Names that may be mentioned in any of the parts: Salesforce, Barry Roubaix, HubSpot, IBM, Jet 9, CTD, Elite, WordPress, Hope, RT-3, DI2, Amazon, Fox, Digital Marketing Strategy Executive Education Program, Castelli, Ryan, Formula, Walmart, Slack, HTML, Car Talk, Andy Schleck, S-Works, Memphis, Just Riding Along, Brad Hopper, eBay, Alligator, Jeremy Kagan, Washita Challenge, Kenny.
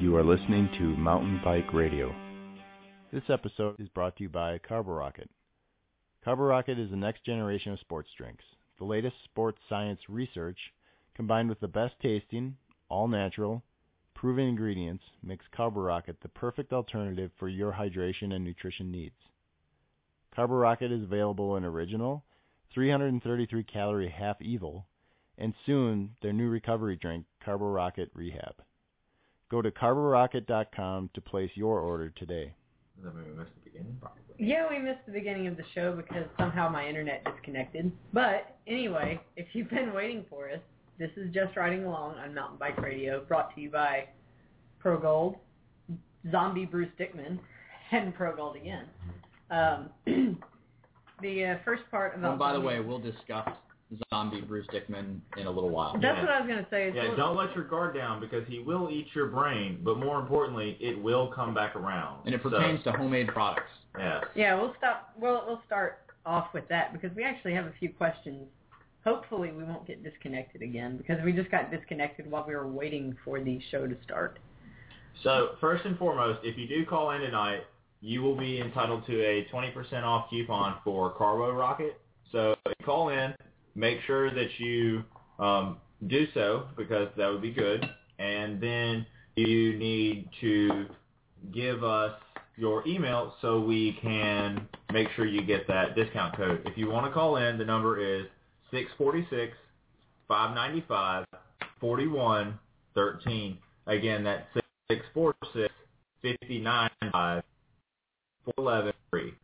You are listening to Mountain Bike Radio. This episode is brought to you by CarboRocket. CarboRocket is the next generation of sports drinks. The latest sports science research, combined with the best tasting, all-natural, proven ingredients, makes CarboRocket the perfect alternative for your hydration and nutrition needs. CarboRocket is available in original, 333-calorie half evil, and soon their new recovery drink, CarboRocket Rehab. Go to CarboRocket.com to place your order today. Then we missed the beginning, probably. Yeah, we missed the beginning of the show because somehow my internet disconnected. But anyway, if you've been waiting for us, this is Just Riding Along on Mountain Bike Radio, brought to you by ProGold, Zombie Bruce Dickinson, and ProGold again. The first part about... And by the way, we'll discuss Zombie Bruce Dickinson in a little while. That's what I was going to say. Yeah, don't let your guard down because he will eat your brain, but more importantly, it will come back around. And it pertains to homemade products. Yeah. Yeah, we'll start off with that because we actually have a few questions. Hopefully we won't get disconnected again because we just got disconnected while we were waiting for the show to start. So first and foremost, if you do call in tonight, you will be entitled to a 20% off coupon for CarboRocket. So if you call in, make sure that you do so because that would be good. And then you need to give us your email so we can make sure you get that discount code. If you want to call in, the number is 646-595-4113. Again, that's 646-595-4113.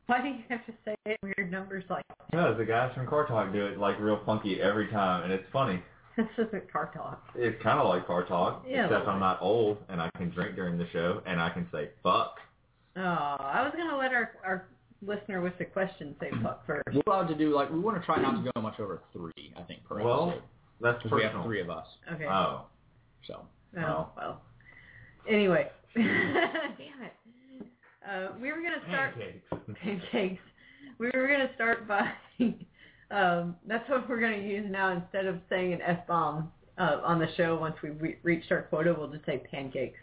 Why do you have to say weird numbers like that? Because the guys from Car Talk do it like real funky every time, and it's funny. This isn't Car Talk. It's kind of like Car Talk, yeah, except I'm not old, and I can drink during the show, and I can say fuck. Oh, I was going to let our listener with the question say fuck first. We're allowed to do, like, we want to try not to go much over three, I think, per episode. Well, that's personal. We have three of us. Okay. Oh. So. Oh. Well. Anyway. Damn it. We were going to start... Pancakes. We were going to start by... that's what we're going to use now. Instead of saying an F-bomb on the show, once we've reached our quota, we'll just say pancakes.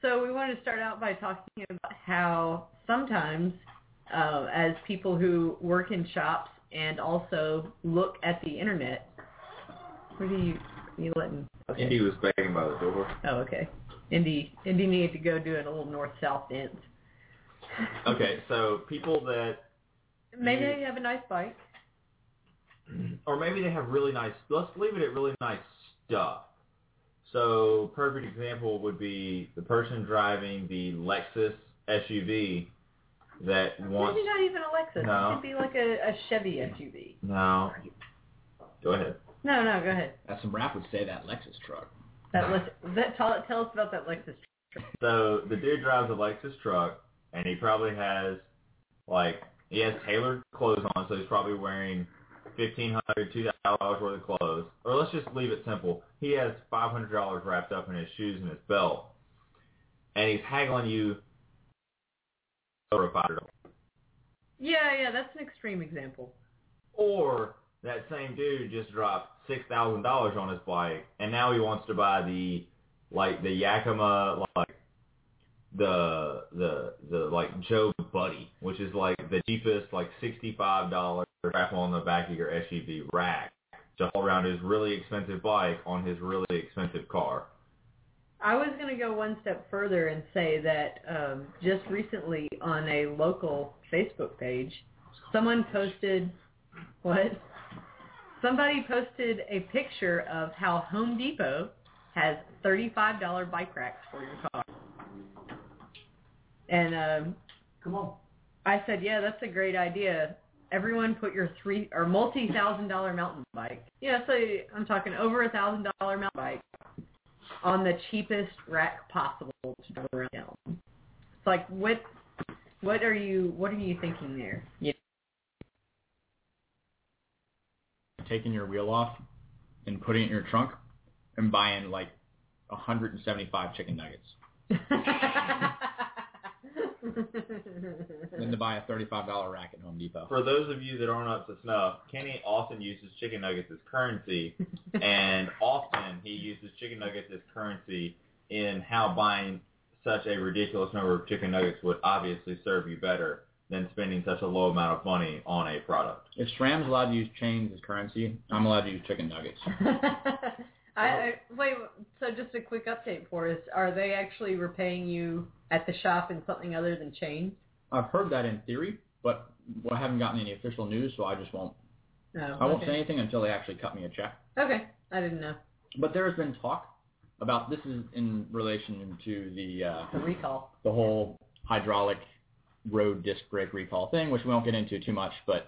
So we want to start out by talking about how sometimes, as people who work in shops and also look at the internet... What are you letting... Okay. Indy was begging by the door. Oh, okay. Indy needed to go do a little north-south dance. Okay, so people that... Maybe they have a nice bike. Or maybe they have really nice... Let's leave it at really nice stuff. So, perfect example would be the person driving the Lexus SUV that wants... Maybe not even a Lexus. No. It could be like a Chevy SUV. No. Go ahead. No, go ahead. Some rap would say that Lexus truck. Tell us about that Lexus truck. So the dude drives a Lexus truck, and he probably has, he has tailored clothes on, so he's probably wearing $1,500, $2,000 worth of clothes. Or let's just leave it simple. He has $500 wrapped up in his shoes and his belt, and he's haggling you over $500. Yeah, that's an extreme example. Or... that same dude just dropped $6,000 on his bike, and now he wants to buy the Yakima, the Joe Buddy, which is the cheapest $65 wrap on the back of your SUV rack to haul around his really expensive bike on his really expensive car. I was going to go one step further and say that just recently on a local Facebook page, Somebody posted a picture of how Home Depot has $35 bike racks for your car. And come on, I said, yeah, that's a great idea. Everyone put your multi-$1,000 mountain bike. Yeah, so I'm talking over $1,000 mountain bike on the cheapest rack possible to drive around. It's like, what are you thinking there? Yeah. Taking your wheel off and putting it in your trunk and buying 175 chicken nuggets. Then to buy a $35 rack at Home Depot. For those of you that aren't up to snuff, Kenny often uses chicken nuggets as currency, and often he uses chicken nuggets as currency in how buying such a ridiculous number of chicken nuggets would obviously serve you better than spending such a low amount of money on a product. If SRAM's allowed to use chains as currency, I'm allowed to use chicken nuggets. Wait, so just a quick update for us. Are they actually repaying you at the shop in something other than chains? I've heard that in theory, but I haven't gotten any official news, so I just won't. Oh, okay. I won't say anything until they actually cut me a check. Okay, I didn't know. But there has been talk about, this is in relation to the recall, the whole hydraulic road disc brake recall thing, which we won't get into too much, but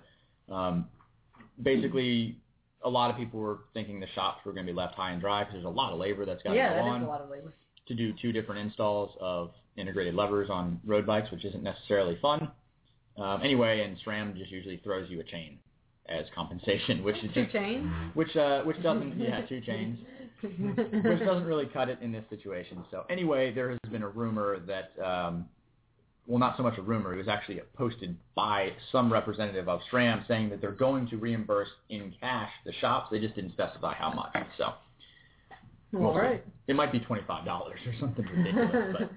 basically a lot of people were thinking the shops were going to be left high and dry because there's a lot of labor that's got to go on. Yeah, that is a lot of labor. To do 2 different installs of integrated levers on road bikes, which isn't necessarily fun. Anyway, and SRAM just usually throws you a chain as compensation, which is 2 chains? Which doesn't, yeah, 2 chains. Which doesn't really cut it in this situation. So anyway, there has been a rumor that, well, not so much a rumor, it was actually posted by some representative of SRAM saying that they're going to reimburse in cash the shops. They just didn't specify how much. So, all right. It might be $25 or something ridiculous. But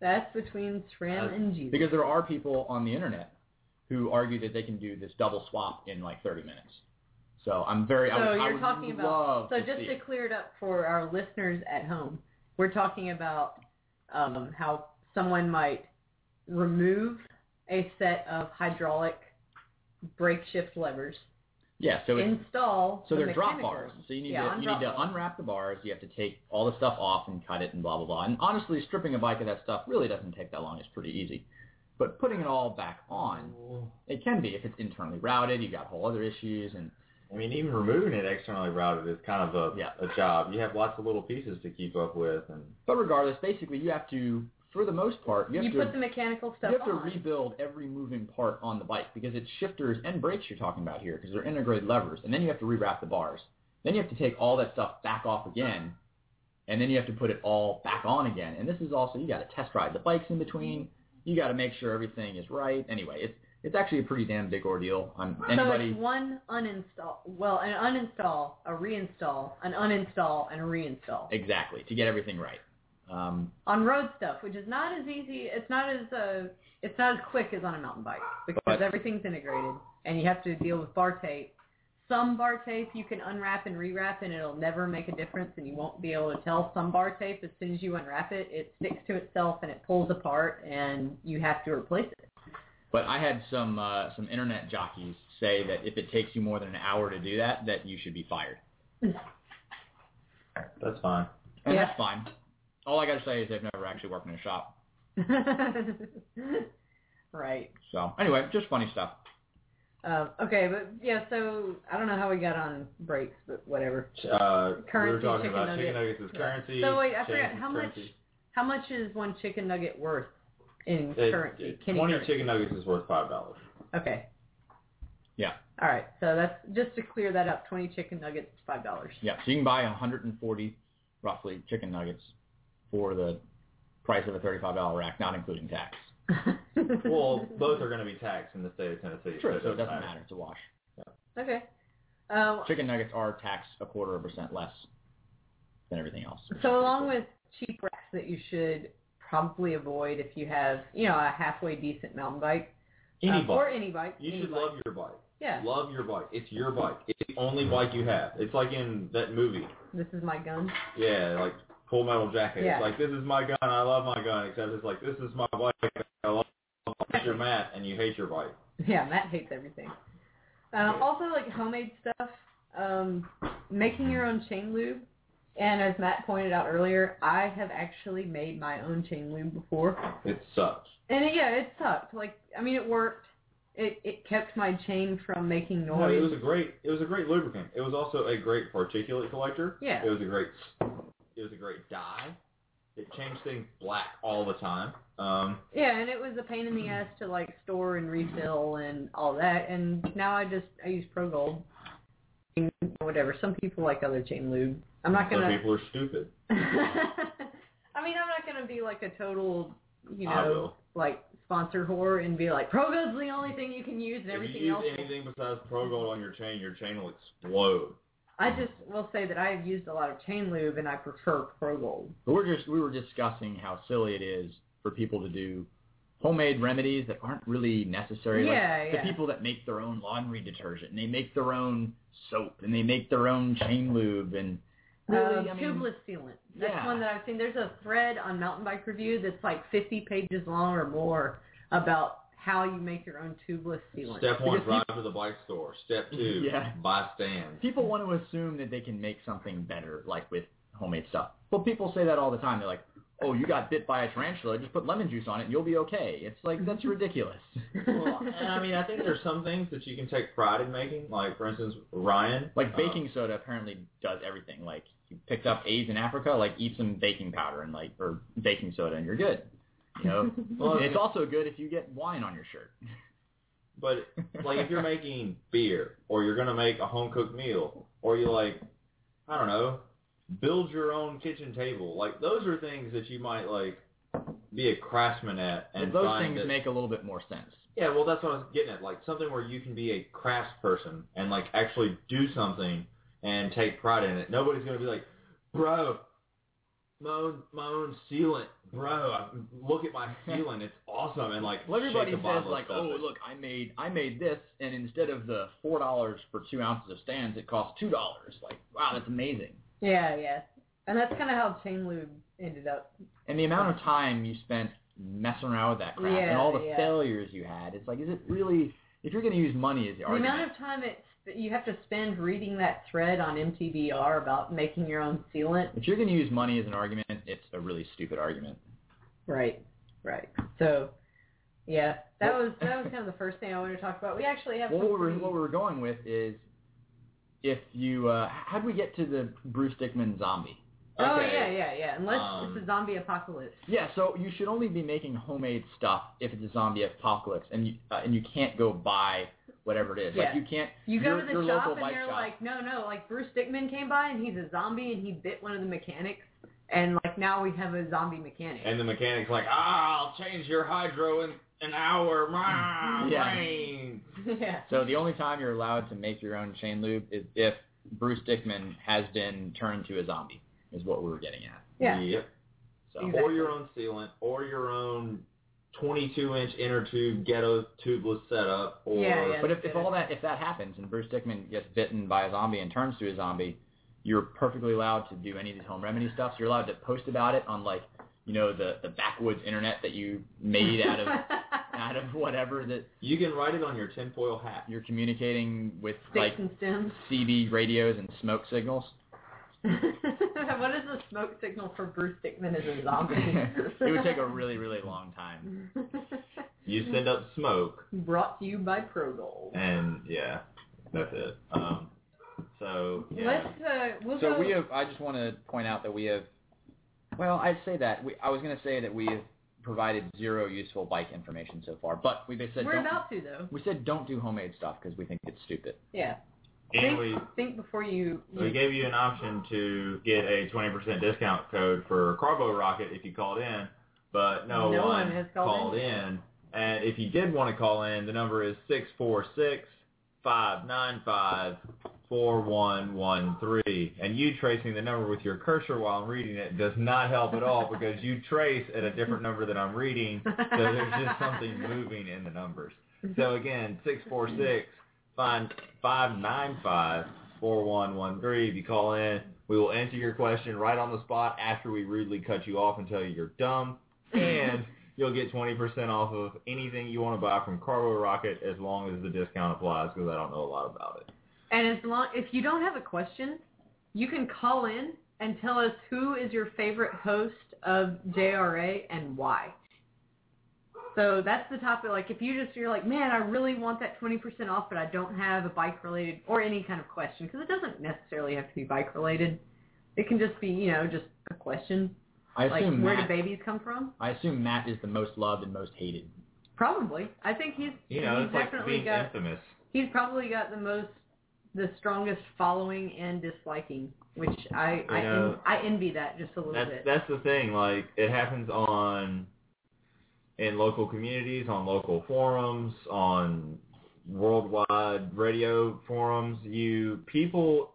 that's between SRAM and Jesus. Because there are people on the internet who argue that they can do this double swap in like 30 minutes. So I'm very... So you're talking about... So just to clear it up for our listeners at home, we're talking about how someone might remove a set of hydraulic brake shift levers. Yeah, so install... So they're drop bars. So you need to unwrap the bars. You have to take all the stuff off and cut it and blah, blah, blah. And honestly, stripping a bike of that stuff really doesn't take that long. It's pretty easy. But putting it all back on, it can be. If it's internally routed, you've got whole other issues and... I mean, even removing it externally routed is kind of a job. You have lots of little pieces to keep up with. But regardless, basically you have to, for the most part, you have to put the mechanical stuff on. You have to rebuild every moving part on the bike because it's shifters and brakes you're talking about here because they're integrated levers. And then you have to rewrap the bars. Then you have to take all that stuff back off again. And then you have to put it all back on again. And this is also, you got to test ride the bikes in between. You got to make sure everything is right. Anyway, It's actually a pretty damn big ordeal on anybody. So it's one uninstall. Well, an uninstall, a reinstall, an uninstall, and a reinstall. Exactly, to get everything right. On road stuff, which is not as easy. It's not as quick as on a mountain bike because everything's integrated, and you have to deal with bar tape. Some bar tape you can unwrap and rewrap, and it'll never make a difference, and you won't be able to tell. Some bar tape, as soon as you unwrap it, it sticks to itself and it pulls apart, and you have to replace it. But I had some internet jockeys say that if it takes you more than an hour to do that, that you should be fired. That's fine. And that's fine. All I got to say is they've never actually worked in a shop. Right. So anyway, just funny stuff. Okay, but yeah, so I don't know how we got on breaks, but whatever. Currency, we were talking about nuggets. Chicken nuggets as currency. So wait, I forgot how much is one chicken nugget worth? In currency. 20 chicken nuggets is worth $5. Okay. Yeah. All right. So that's just to clear that up. 20 chicken nuggets is $5. Yeah. So you can buy 140 roughly chicken nuggets for the price of a $35 rack, not including tax. Well, both are going to be taxed in the state of Tennessee. True. So it doesn't matter. It's a wash. Yeah. Okay. Chicken nuggets are taxed 0.25% less than everything else. So along with cheap racks that you should probably avoid if you have, a halfway decent mountain bike. Any bike. Love your bike. Yeah. Love your bike. It's your bike. It's the only bike you have. It's like in that movie. This is my gun? Yeah, like Full Metal Jacket. Yeah. It's like, this is my gun, I love my gun, except it's like, this is my bike, I love my bike. You're Matt, and you hate your bike. Yeah, Matt hates everything. Also, like, homemade stuff, making your own chain lube. And as Matt pointed out earlier, I have actually made my own chain lube before. It sucked. And it sucked. Like, I mean, it worked. It kept my chain from making noise. No, it was a great lubricant. It was also a great particulate collector. Yeah. It was a great dye. It changed things black all the time. Yeah, and it was a pain in the ass to like store and refill and all that. And now I use ProGold. Whatever. Some people like other chain lube. Some people are stupid. I mean, I'm not gonna be like a total, like sponsor whore and be like, ProGold's the only thing you can use and everything else. If you use anything besides ProGold on your chain will explode. I just will say that I have used a lot of chain lube, and I prefer ProGold. But we were discussing how silly it is for people to do homemade remedies that aren't really necessary. The people that make their own laundry detergent, and they make their own soap, and they make their own chain lube, and really, tubeless sealant. That's one that I've seen. There's a thread on Mountain Bike Review that's like 50 pages long or more about how you make your own tubeless sealant. Step one, drive to the bike store. Step two, buy stands. People want to assume that they can make something better, like with homemade stuff. Well, people say that all the time. They're like, oh, you got bit by a tarantula. Just put lemon juice on it and you'll be okay. It's like, that's ridiculous. Well, and I mean, I think there's some things that you can take pride in making. Like, for instance, Ryan. Like baking soda apparently does everything. Like, you picked up A's in Africa, like eat some baking powder and like or baking soda and you're good. You know, well, it's also good if you get wine on your shirt. But like if you're making beer or you're going to make a home-cooked meal or you like, I don't know, build your own kitchen table. Like those are things that you might like be a craftsman at. And those things make a little bit more sense. Yeah, well, that's what I was getting at. Like something where you can be a craftsperson and like actually do something and take pride in it. Nobody's going to be like, bro, my own sealant, bro. Look at my sealant; it's awesome. And like, well, everybody says, like, "Oh, look, I made this," and instead of the $4 for 2 ounces of stands, it cost $2. Like, wow, that's amazing. Yeah, and that's kind of how chain lube ended up. And the amount of time you spent messing around with that crap, and all the failures you had, it's like, is it really? If you're going to use money, is the argument. Amount of time you have to spend reading that thread on MTBR about making your own sealant. If you're going to use money as an argument, it's a really stupid argument. Right. So, yeah, that was kind of the first thing I wanted to talk about. We actually have what we were going with is if you how do we get to the Bruce Dickinson zombie? Okay. Oh yeah. Unless it's a zombie apocalypse. Yeah, so you should only be making homemade stuff if it's a zombie apocalypse, and you can't go buy whatever it is. Yeah. Like you can't. You go to the shop and they're like, no, like Bruce Dickinson came by and he's a zombie and he bit one of the mechanics, and like now we have a zombie mechanic. And the mechanic's like, I'll change your hydro in an hour. Rain. Yeah. So the only time you're allowed to make your own chain lube is if Bruce Dickinson has been turned to a zombie. Is what we were getting at. Yeah. Yep. So, exactly. Or your own sealant, or your own 22-inch inner tube ghetto tubeless setup. Or but if that happens and Bruce Dickinson gets bitten by a zombie and turns to a zombie, you're perfectly allowed to do any of these home remedy stuff. So you're allowed to post about it on like the backwoods internet that you made out of out of whatever that you can write it on your tinfoil hat. You're communicating with sticks like CB radios and smoke signals. What is the smoke signal for Bruce Dickinson as a zombie? It would take a really, really long time. You send up smoke. Brought to you by ProGold. And that's it. So yeah. I just want to point out that we have. Well, I'd say that I was going to say that we have provided zero useful bike information so far, but we said we're about to though. We said don't do homemade stuff because we think it's stupid. Yeah. Think before you... We gave you an option to get a 20% discount code for CarboRocket if you called in, but no one has called in. And if you did want to call in, the number is 646-595-4113. And you tracing the number with your cursor while I'm reading it does not help at all because you trace at a different number than I'm reading, so there's just something moving in the numbers. So again, 646 595-4113. If you call in, we will answer your question right on the spot after we rudely cut you off and tell you you're dumb. And you'll get 20% off of anything you want to buy from CarboRocket as long as the discount applies because I don't know a lot about it. And if you don't have a question, you can call in and tell us who is your favorite host of JRA and why. So that's the topic. Like, if you're like, man, I really want that 20% off, but I don't have a bike-related or any kind of question, because it doesn't necessarily have to be bike-related. It can just be, just a question. I assume like, where do babies come from? I assume Matt is the most loved and most hated. Probably. I think he's it's definitely like being infamous. He's probably got the strongest following and disliking, which I envy that just a little bit. That's the thing. Like, it happens in local communities, on local forums, on worldwide radio forums. People,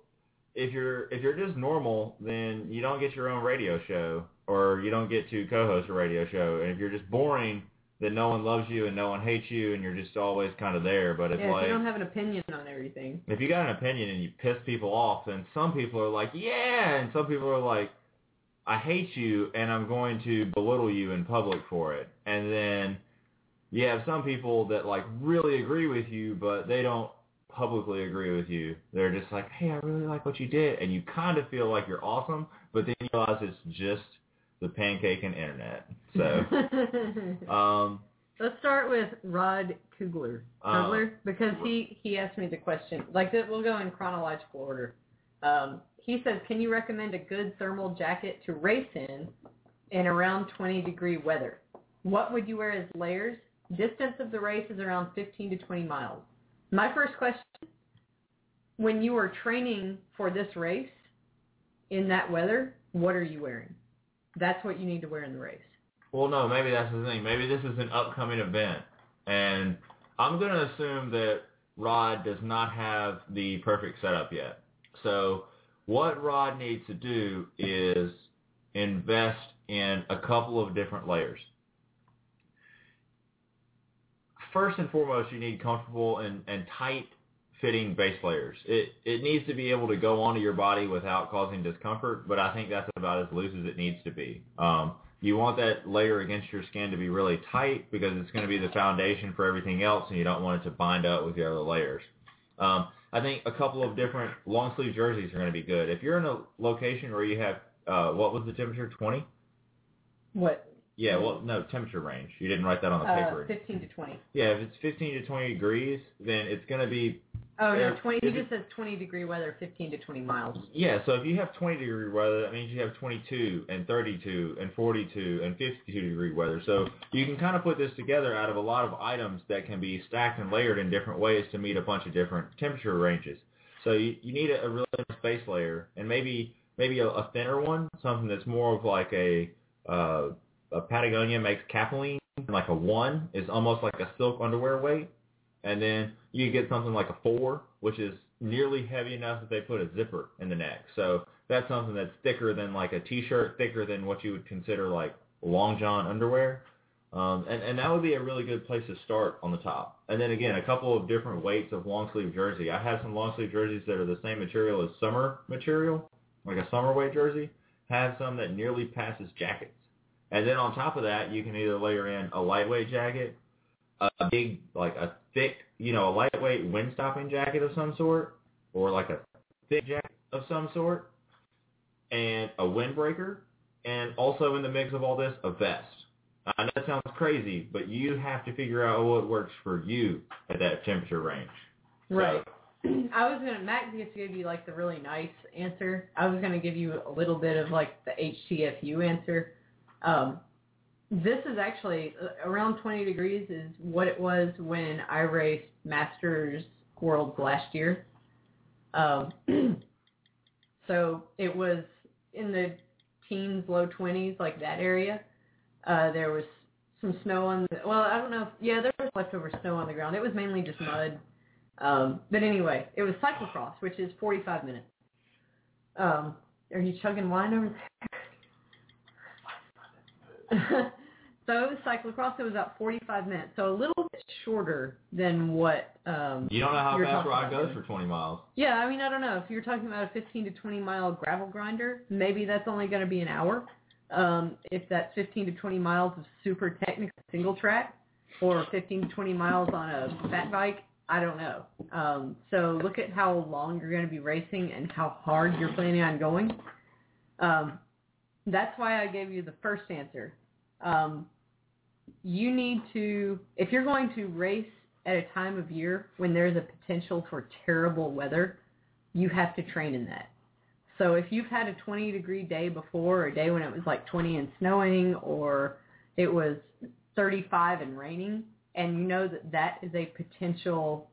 if you're just normal, then you don't get your own radio show, or you don't get to co-host a radio show. And if you're just boring, then no one loves you and no one hates you, and you're just always kind of there. But it's if you don't have an opinion on everything. If you got an opinion and you piss people off, then some people are like, yeah, and some people are like, I hate you, and I'm going to belittle you in public for it. And then you have some people that, like, really agree with you, but they don't publicly agree with you. They're just like, hey, I really like what you did. And you kind of feel like you're awesome, but then you realize it's just the pancake and internet. So, let's start with Rod Kugler, because he asked me the question. Like, we'll go in chronological order. He says, can you recommend a good thermal jacket to race in around 20-degree weather? What would you wear as layers? Distance of the race is around 15 to 20 miles. My first question, when you are training for this race in that weather, what are you wearing? That's what you need to wear in the race. Well, no, maybe that's the thing. Maybe this is an upcoming event, and I'm going to assume that Rod does not have the perfect setup yet. So what Rod needs to do is invest in a couple of different layers. First and foremost, you need comfortable and tight-fitting base layers. It needs to be able to go onto your body without causing discomfort, but I think that's about as loose as it needs to be. You want that layer against your skin to be really tight because it's going to be the foundation for everything else, and you don't want it to bind up with your other layers. I think a couple of different long-sleeve jerseys are going to be good. If you're in a location where you have, what was the temperature, 20? What? Yeah, well, no, temperature range. You didn't write that on the paper. 15 to 20. Yeah, if it's 15 to 20 degrees, then it's going to be... Oh, no, 20. He just says 20-degree weather, 15 to 20 miles. Yeah, so if you have 20-degree weather, that means you have 22 and 32 and 42 and 52-degree weather. So you can kind of put this together out of a lot of items that can be stacked and layered in different ways to meet a bunch of different temperature ranges. So you need a really nice base layer, and maybe a thinner one, something that's more of like a Patagonia makes capeline, like a 1 is almost like a silk underwear weight. And then you get something like a 4, which is nearly heavy enough that they put a zipper in the neck. So that's something that's thicker than like a T-shirt, thicker than what you would consider like long john underwear. And that would be a really good place to start on the top. And then, again, a couple of different weights of long-sleeve jersey. I have some long-sleeve jerseys that are the same material as summer material, like a summer weight jersey. I have some that nearly passes jackets. And then on top of that, you can either layer in a lightweight jacket, a big, like a thick, you know, a lightweight wind-stopping jacket of some sort, or like a thick jacket of some sort, and a windbreaker, and also in the mix of all this, a vest. I know that sounds crazy, but you have to figure out what works for you at that temperature range. Right. So, Matt just gave you like the really nice answer. I was going to give you a little bit of like the HTFU answer. This is actually around 20 degrees is what it was when I raced Masters Worlds last year. So it was in the teens, low 20s, like that area. There was some snow there was leftover snow on the ground. It was mainly just mud. But anyway, it was cyclocross, which is 45 minutes. Are you chugging wine over there? So it was cyclocross. It was about 45 minutes, so a little bit shorter than what you don't know how fast Rod goes for 20 miles. Yeah, I mean, I don't know. If you're talking about a 15 to 20 mile gravel grinder, maybe that's only going to be an hour. If that's 15 to 20 miles of super technical single track, or 15 to 20 miles on a fat bike, I don't know. So look at how long you're going to be racing and how hard you're planning on going. That's why I gave you the first answer. You need to, if you're going to race at a time of year when there's a potential for terrible weather, you have to train in that. So if you've had a 20-degree day before, or a day when it was like 20 and snowing, or it was 35 and raining, and you know that is a potential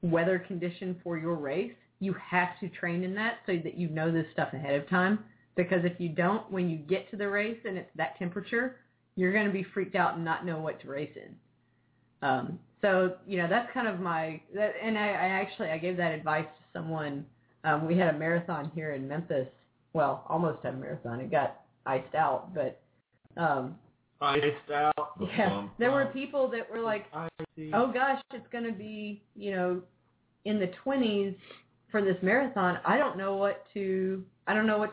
weather condition for your race, you have to train in that so that you know this stuff ahead of time. Because if you don't, when you get to the race and it's that temperature, you're going to be freaked out and not know what to race in. So, you know, that's kind of my – and I gave that advice to someone We had a marathon here in Memphis. Well, almost had a marathon. It got iced out, but... iced out. Yeah. There were people that were like, oh, gosh, it's going to be, you know, in the 20s for this marathon. I don't know what to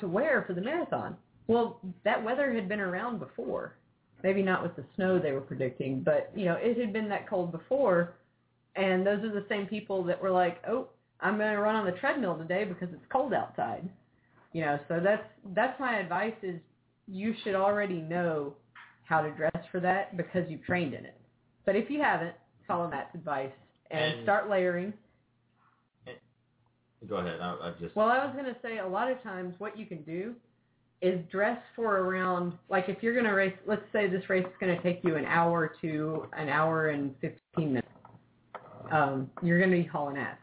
wear for the marathon. Well, that weather had been around before. Maybe not with the snow they were predicting, but, you know, it had been that cold before. And those are the same people that were like, oh, I'm going to run on the treadmill today because it's cold outside. You know, so that's my advice is you should already know how to dress for that because you've trained in it. But if you haven't, follow Matt's advice and start layering. Go ahead. I was going to say a lot of times what you can do is dress for around, like if you're going to race, let's say this race is going to take you an hour to an hour and 15 minutes. You're going to be hauling ass.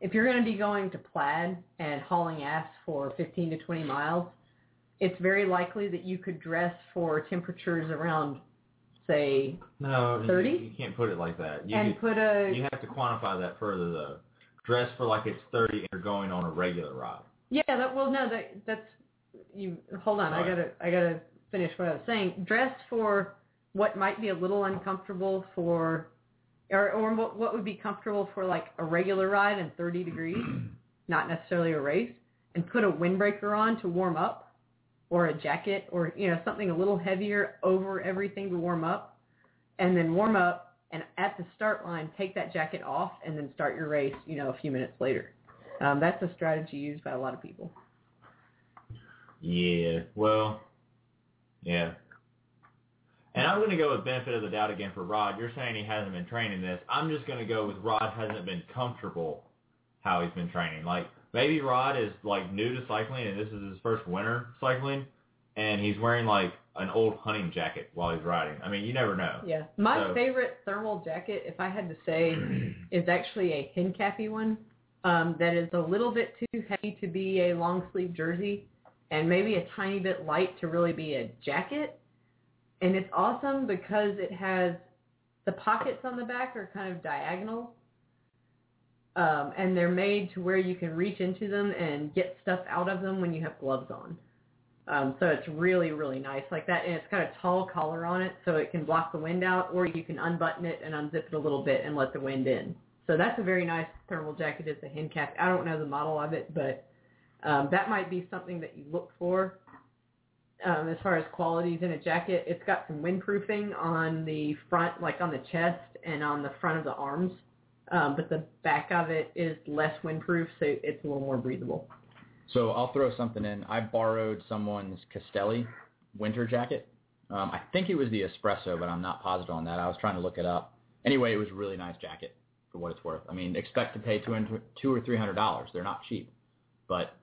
If you're going to be going to plaid and hauling ass for 15 to 20 miles, it's very likely that you could dress for temperatures around, say, 30. You can't put it like that. You have to quantify that further, though. Dress for like it's 30 and you're going on a regular ride. Yeah. Hold on. Right. I gotta finish what I was saying. Dress for what might be a little uncomfortable for. Or what would be comfortable for, like, a regular ride in 30 degrees, not necessarily a race, and put a windbreaker on to warm up or a jacket or, you know, something a little heavier over everything to warm up, and then warm up and at the start line take that jacket off and then start your race, you know, a few minutes later. That's a strategy used by a lot of people. Yeah, well, yeah. And I'm going to go with benefit of the doubt again for Rod. You're saying he hasn't been training this. I'm just going to go with Rod hasn't been comfortable how he's been training. Like, maybe Rod is, like, new to cycling, and this is his first winter cycling, and he's wearing, like, an old hunting jacket while he's riding. I mean, you never know. Yeah. My favorite thermal jacket, if I had to say, is actually a Hincapie one that is a little bit too heavy to be a long-sleeve jersey and maybe a tiny bit light to really be a jacket. And it's awesome because it has the pockets on the back are kind of diagonal, and they're made to where you can reach into them and get stuff out of them when you have gloves on. So it's really, really nice like that. And it's got a tall collar on it so it can block the wind out, or you can unbutton it and unzip it a little bit and let the wind in. So that's a very nice thermal jacket. It's a Hincapie. I don't know the model of it, but that might be something that you look for. As far as qualities in a jacket, it's got some windproofing on the front, like on the chest and on the front of the arms, but the back of it is less windproof, so it's a little more breathable. So I'll throw something in. I borrowed someone's Castelli winter jacket. I think it was the Espresso, but I'm not positive on that. I was trying to look it up. Anyway, it was a really nice jacket for what it's worth. I mean, expect to pay $200 or $300. They're not cheap, but...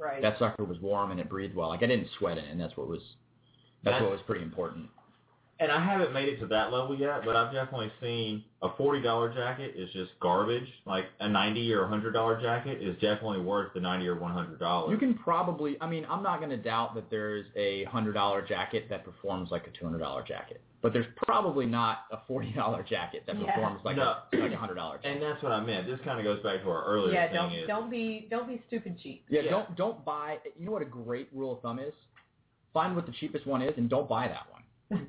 Right. That sucker was warm and it breathed well. Like, I didn't sweat in it, and that's what was pretty important. And I haven't made it to that level yet, but I've definitely seen a $40 jacket is just garbage. Like, a $90 or $100 jacket is definitely worth the $90 or $100. You can probably, I mean, I'm not going to doubt that there's a $100 jacket that performs like a $200 jacket. But there's probably not a $40 jacket that performs like a $100 jacket. And that's what I meant. This kind of goes back to our earlier thing. Don't be stupid cheap. Don't buy. You know what a great rule of thumb is? Find what the cheapest one is and don't buy that one.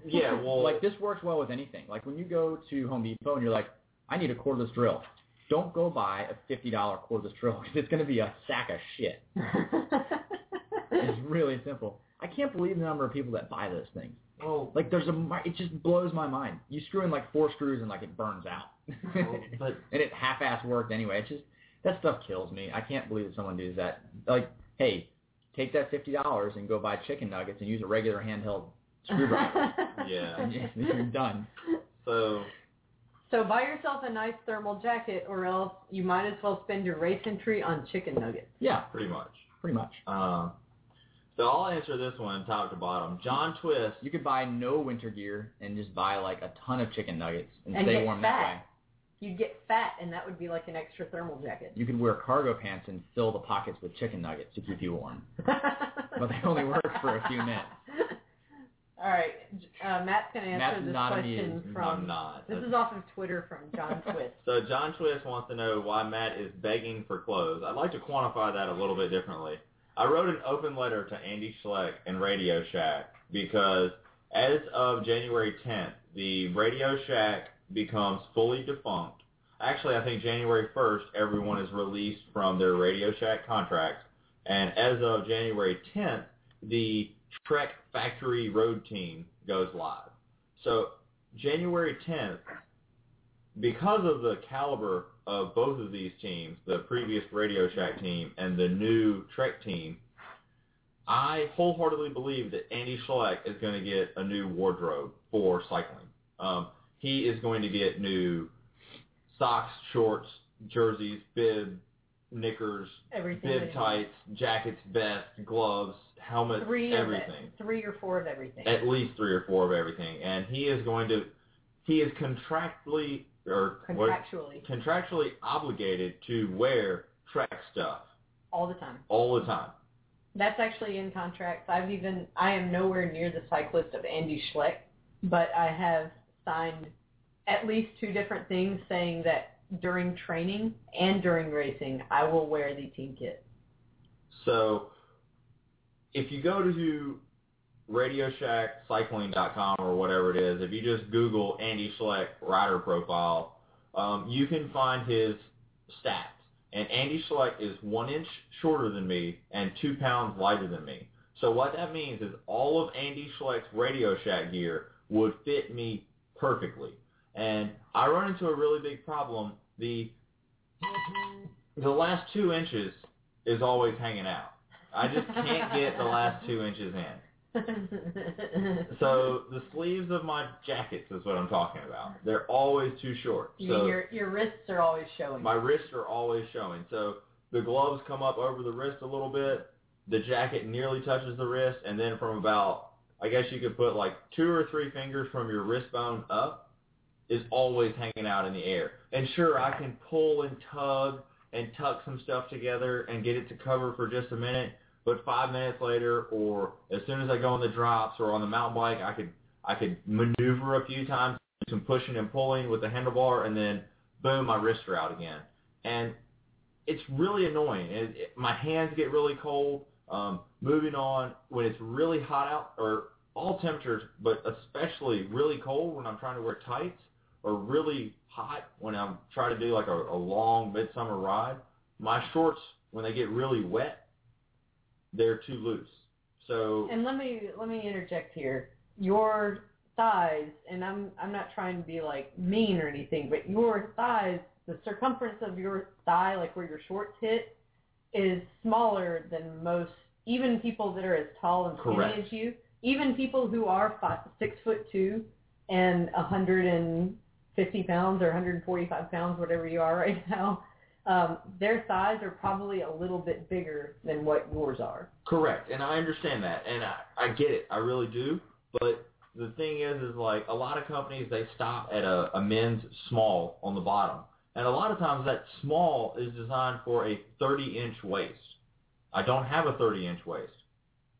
Yeah, well... Like, this works well with anything. Like, when you go to Home Depot and you're like, I need a cordless drill, don't go buy a $50 cordless drill because it's going to be a sack of shit. It's really simple. I can't believe the number of people that buy those things. Oh. Like, it just blows my mind. You screw in, like, 4 screws and, like, it burns out. And it half-ass worked anyway. It's just... That stuff kills me. I can't believe that someone does that. Like, hey, take that $50 and go buy chicken nuggets and use a regular handheld... screwdriver. Yeah. You're done. So buy yourself a nice thermal jacket, or else you might as well spend your race entry on chicken nuggets. Yeah, pretty much. So I'll answer this one top to bottom. John Twist. You could buy no winter gear and just buy like a ton of chicken nuggets and stay warm that way. You'd get fat, and that would be like an extra thermal jacket. You could wear cargo pants and fill the pockets with chicken nuggets to keep you warm. But they only work for a few minutes. All right, Matt's going to answer this question from... This is off of Twitter from John Twist. So John Twist wants to know why Matt is begging for clothes. I'd like to quantify that a little bit differently. I wrote an open letter to Andy Schleck and Radio Shack because as of January 10th, the Radio Shack becomes fully defunct. Actually, I think January 1st, everyone is released from their Radio Shack contracts. And as of January 10th, the Trek Factory Road Team goes live. So January 10th, because of the caliber of both of these teams, the previous Radio Shack team and the new Trek team, I wholeheartedly believe that Andy Schleck is going to get a new wardrobe for cycling. He is going to get new socks, shorts, jerseys, bib, knickers, everything, bib tights, jackets, vests, gloves, helmets, everything. 3 or 4 of everything. At least 3 or 4 of everything. And he is going to, he is contractually obligated to wear Trek stuff. All the time. That's actually in contracts. I am nowhere near the cyclist of Andy Schleck, but I have signed at least 2 different things saying that during training and during racing, I will wear the team kit. So if you go to RadioShackCycling.com or whatever it is, if you just Google Andy Schleck rider profile, you can find his stats. And Andy Schleck is 1 inch shorter than me and 2 pounds lighter than me. So what that means is all of Andy Schleck's Radio Shack gear would fit me perfectly. And I run into a really big problem. The last 2 inches is always hanging out. I just can't get the last 2 inches in. So the sleeves of my jackets is what I'm talking about. They're always too short. So your wrists are always showing. My wrists are always showing. So the gloves come up over the wrist a little bit. The jacket nearly touches the wrist. And then from about, I guess you could put like 2 or 3 fingers from your wrist bone up is always hanging out in the air. And sure, I can pull and tug and tuck some stuff together and get it to cover for just a minute. But 5 minutes later, or as soon as I go on the drops or on the mountain bike, I could maneuver a few times, do some pushing and pulling with the handlebar, and then, boom, my wrists are out again. And it's really annoying. My hands get really cold. Moving on, when it's really hot out, or all temperatures, but especially really cold when I'm trying to wear tights, or really hot when I'm trying to do like a long midsummer ride, my shorts, when they get really wet, they're too loose. And let me interject here. Your thighs, and I'm not trying to be like mean or anything, but your thighs, the circumference of your thigh, like where your shorts hit, is smaller than most, even people that are as tall and skinny as you, even people who are 6'2" and 150 pounds or 145 pounds, whatever you are right now. Their thighs are probably a little bit bigger than what yours are. Correct, and I understand that, and I get it. I really do, but the thing is like a lot of companies, they stop at a men's small on the bottom, and a lot of times that small is designed for a 30-inch waist. I don't have a 30-inch waist,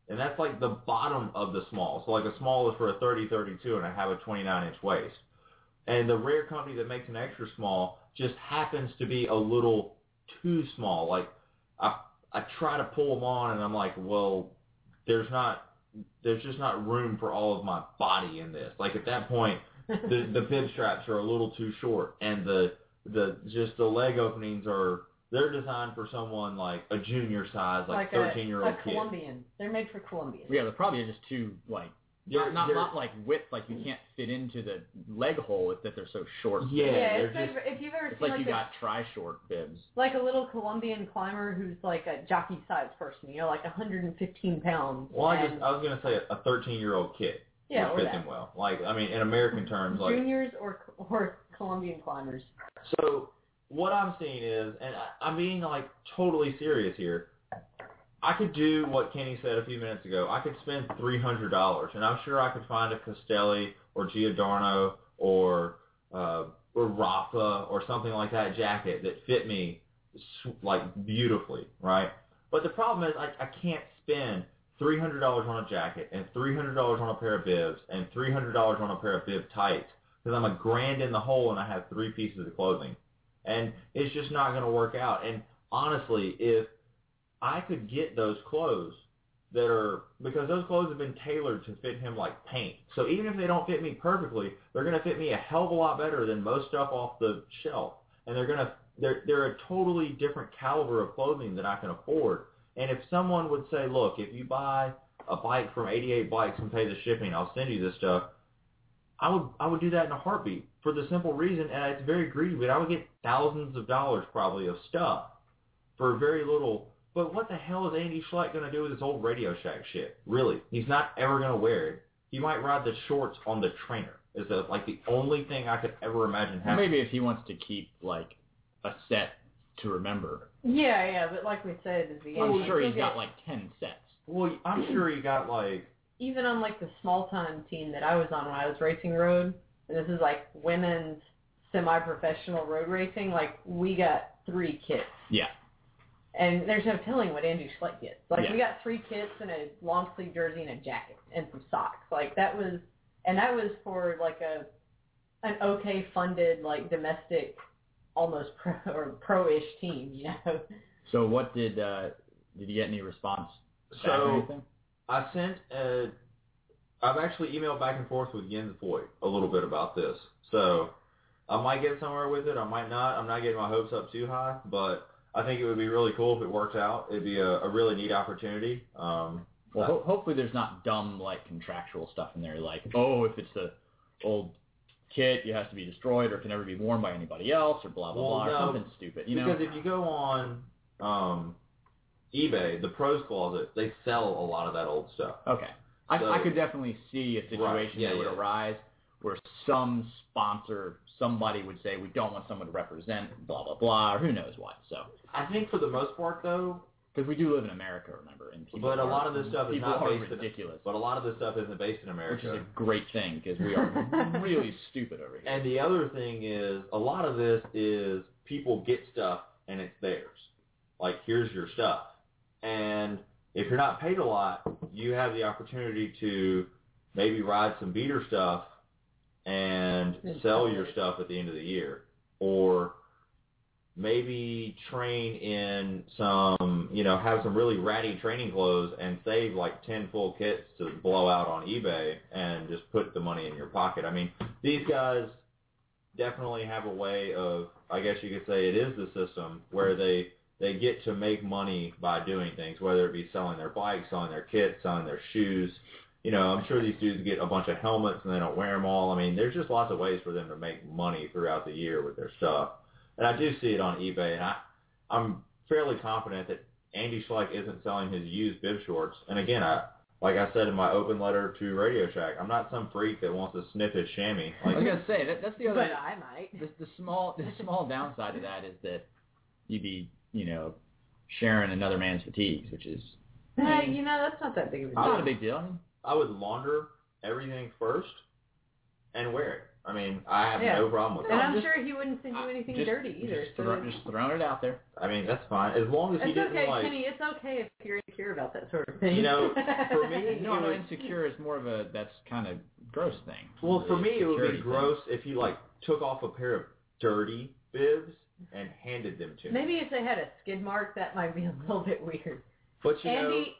and that's like the bottom of the small. So like a small is for a 30, 32, and I have a 29-inch waist. And the rare company that makes an extra small just happens to be a little too small. Like, I try to pull them on, and I'm like, well, there's just not room for all of my body in this. Like, at that point, the bib straps are a little too short, and the leg openings are, they're designed for someone like a junior size, like 13-year-old kid. Colombian. They're made for Colombians. Yeah, they're probably just too, like, Not like width, like you can't fit into the leg hole that they're so short. Yeah, if you've ever seen like you got tri-short bibs. Like a little Colombian climber who's like a jockey-sized person, like 115 pounds. Well, I was going to say a 13-year-old kid. Yeah, would fit them well. Like, I mean, in American terms, like juniors or Colombian climbers. So what I'm seeing is, and I'm being like totally serious here, I could do what Kenny said a few minutes ago. I could spend $300, and I'm sure I could find a Castelli or Giordano or Rafa or something like that jacket that fit me like beautifully, right? But the problem is I can't spend $300 on a jacket and $300 on a pair of bibs and $300 on a pair of bib tights because I'm $1,000 in the hole and I have 3 pieces of clothing. And it's just not going to work out. And honestly, if I could get those clothes that are, because those clothes have been tailored to fit him like paint. So even if they don't fit me perfectly, they're going to fit me a hell of a lot better than most stuff off the shelf. And they're a totally different caliber of clothing that I can afford. And if someone would say, look, if you buy a bike from 88 Bikes and pay the shipping, I'll send you this stuff, I would do that in a heartbeat for the simple reason, and it's very greedy, but I would get thousands of dollars probably of stuff for very little. But what the hell is Andy Schleck going to do with this old Radio Shack shit? Really, he's not ever going to wear it. He might ride the shorts on the trainer. Is that like the only thing I could ever imagine happening? Maybe if he wants to keep like a set to remember. Yeah, but like we said at the beginning. I'm sure he's got like 10 sets. Well, I'm sure he got like... Even on like the small-time team that I was on when I was racing road, and this is like women's semi-professional road racing, like we got 3 kits. Yeah. And there's no telling what Andy Schleck gets. Like, yeah. We got 3 kits and a long-sleeve jersey and a jacket and some socks. Like, that was... And that was for, like, an okay-funded, like, domestic... almost pro-ish team, you know. So what did you get any response back or anything? I've actually emailed back and forth with Jens Voigt a little bit about this. So I might get somewhere with it. I might not. I'm not getting my hopes up too high, but I think it would be really cool if it worked out. It'd be a really neat opportunity. Hopefully there's not dumb, like, contractual stuff in there, like, oh, if it's the old... kit, it has to be destroyed or can never be worn by anybody else or blah, blah, blah, or something stupid. You know? Because if you go on eBay, the pros closet, they sell a lot of that old stuff. Okay. So, I could definitely see a situation that would arise where some sponsor, somebody would say, we don't want someone to represent blah, blah, blah, or who knows what. So I think for the most part, though, because we do live in America, remember? And people but a lot of this stuff is not based ridiculous. But a lot of this stuff isn't based in America, which is a great thing because we are really stupid over here. And the other thing is, a lot of this is people get stuff and it's theirs. Like, here's your stuff, and if you're not paid a lot, you have the opportunity to maybe ride some beater stuff and sell your stuff at the end of the year, or maybe train in some, you know, have some really ratty training clothes and save like 10 full kits to blow out on eBay and just put the money in your pocket. I mean, these guys definitely have a way of, I guess you could say it is the system where they get to make money by doing things, whether it be selling their bikes, selling their kits, selling their shoes. You know, I'm sure these dudes get a bunch of helmets and they don't wear them all. I mean, there's just lots of ways for them to make money throughout the year with their stuff. And I do see it on eBay, and I'm fairly confident that Andy Schleck isn't selling his used bib shorts. And again, like I said in my open letter to Radio Shack, I'm not some freak that wants to sniff his chamois. Like, I was gonna say that's the other. But I might. The small downside of that is that you'd be, you know, sharing another man's fatigues, which is. You know, that's not that big of a deal. Not a big deal. I would launder everything first, and wear it. I mean, I have no problem with that. And I'm sure he wouldn't send you anything dirty either. Just throwing it out there. I mean, that's fine. As long as he doesn't like... Kenny, it's okay if you're insecure about that sort of thing. You know, for me... No, insecure is more of a, that's kind of gross thing. Well, for me, it would be gross if he, like, took off a pair of dirty bibs and handed them to me. Maybe if they had a skid mark, that might be a little bit weird. But Andy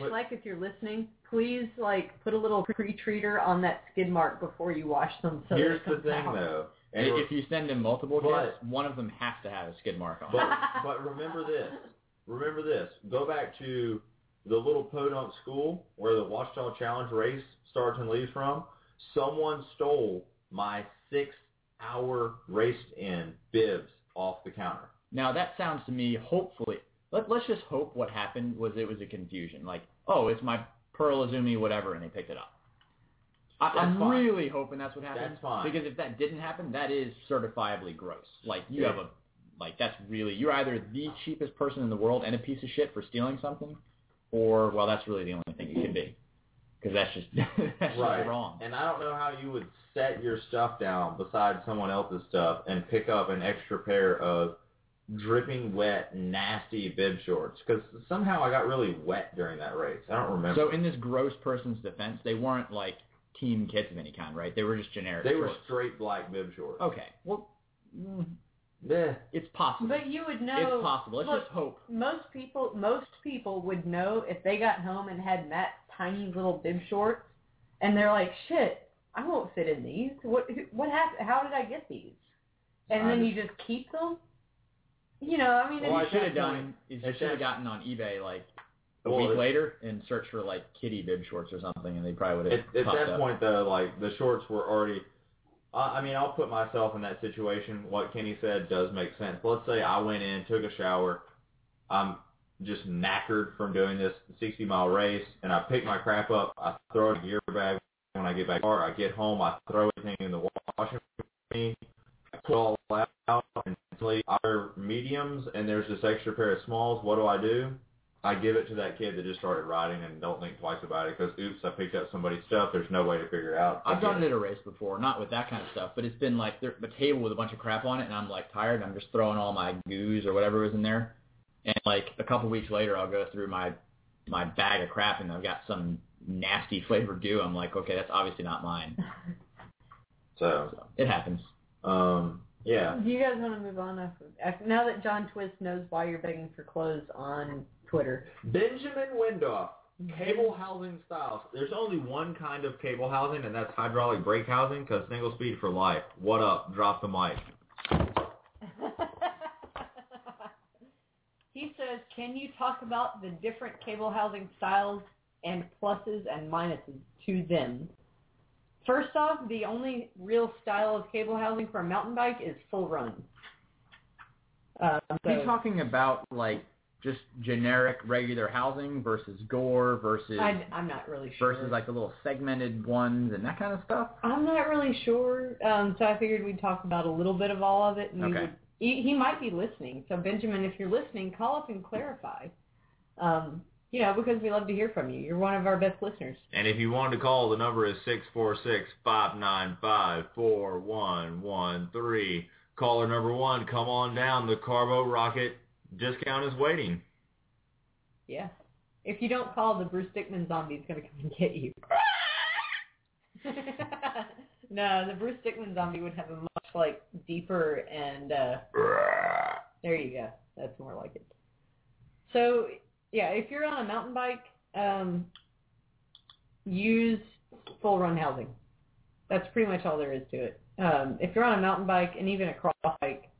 Schleck, if you're listening, please like put a little pre-treater on that skid mark before you wash them. So here's the thing, though: if you send him multiple kits, one of them has to have a skid mark on. But remember this. Go back to the little podunk school where the Washita Challenge race starts and leaves from. Someone stole my 6-hour race in bibs off the counter. Now that sounds to me, hopefully. Let's just hope what happened was it was a confusion. Like, oh, it's my Pearl Izumi whatever, and they picked it up. I'm really hoping that's what happened. That's fine. Because if that didn't happen, that is certifiably gross. Like, you have that's really, you're either the cheapest person in the world and a piece of shit for stealing something, or, well, that's really the only thing you can be. Because that's just that's wrong. And I don't know how you would set your stuff down beside someone else's stuff and pick up an extra pair of dripping wet, nasty bib shorts, because somehow I got really wet during that race. I don't remember. So in this gross person's defense, they weren't like team kits of any kind, right? They were just generic shorts. They were straight black bib shorts. Okay. Well, it's possible. But you would know. It's possible. Let's just hope. Most people would know if they got home and had Matt's tiny little bib shorts, and they're like, shit, I won't fit in these. What happened? How did I get these? And then you just keep them? You know, I mean, well, I should have done is you should have gotten on eBay like a week later and searched for like kiddie bib shorts or something, and they probably would have. At that point, though, like the shorts were already. I mean, I'll put myself in that situation. What Kenny said does make sense. Let's say I went in, took a shower, I'm just knackered from doing this 60-mile race, and I pick my crap up, I throw it in a gear bag. When I get back to the car, I get home, I throw everything in the washing machine, I put it all out, and other mediums, and there's this extra pair of smalls. What do? I give it to that kid that just started riding and don't think twice about it because, oops, I picked up somebody's stuff. There's no way to figure it out. I've done it at a race before, not with that kind of stuff, but it's been like a table with a bunch of crap on it, and I'm like tired, and I'm just throwing all my goos or whatever was in there. And like a couple weeks later, I'll go through my bag of crap, and I've got some nasty flavored goo. I'm like, okay, that's obviously not mine. So it happens. Yeah. Do you guys want to move on? Now that John Twist knows why you're begging for clothes on Twitter. Benjamin Wendoff, cable housing styles. There's only one kind of cable housing, and that's hydraulic brake housing, because single speed for life. What up? Drop the mic. He says, can you talk about the different cable housing styles and pluses and minuses to them? First off, the only real style of cable housing for a mountain bike is full run. Are you talking about, like, just generic regular housing versus gore versus... I'm not really sure. Versus, like, the little segmented ones and that kind of stuff? I'm not really sure, so I figured we'd talk about a little bit of all of it. And okay. He might be listening, so Benjamin, if you're listening, call up and clarify. You know, because we love to hear from you. You're one of our best listeners. And if you wanted to call, the number is 646-595-4113. Caller number one, come on down. The CarboRocket discount is waiting. Yeah. If you don't call, the Bruce Dickinson zombie is going to come and get you. No, the Bruce Dickinson zombie would have a much, like, deeper and... there you go. That's more like it. So... yeah, if you're on a mountain bike, use full run housing. That's pretty much all there is to it. If you're on a mountain bike and even a cross bike,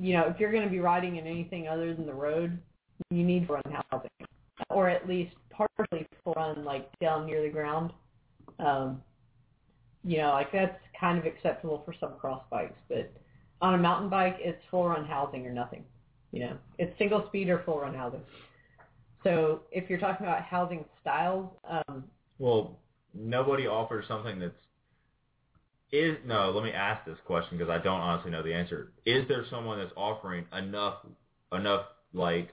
you know, if you're going to be riding in anything other than the road, you need full run housing, or at least partially full run, like down near the ground. You know, like that's kind of acceptable for some cross bikes, but on a mountain bike, it's full run housing or nothing. You know, it's single speed or full run housing. So if you're talking about housing styles, well, nobody offers something that's let me ask this question because I don't honestly know the answer. Is there someone that's offering enough like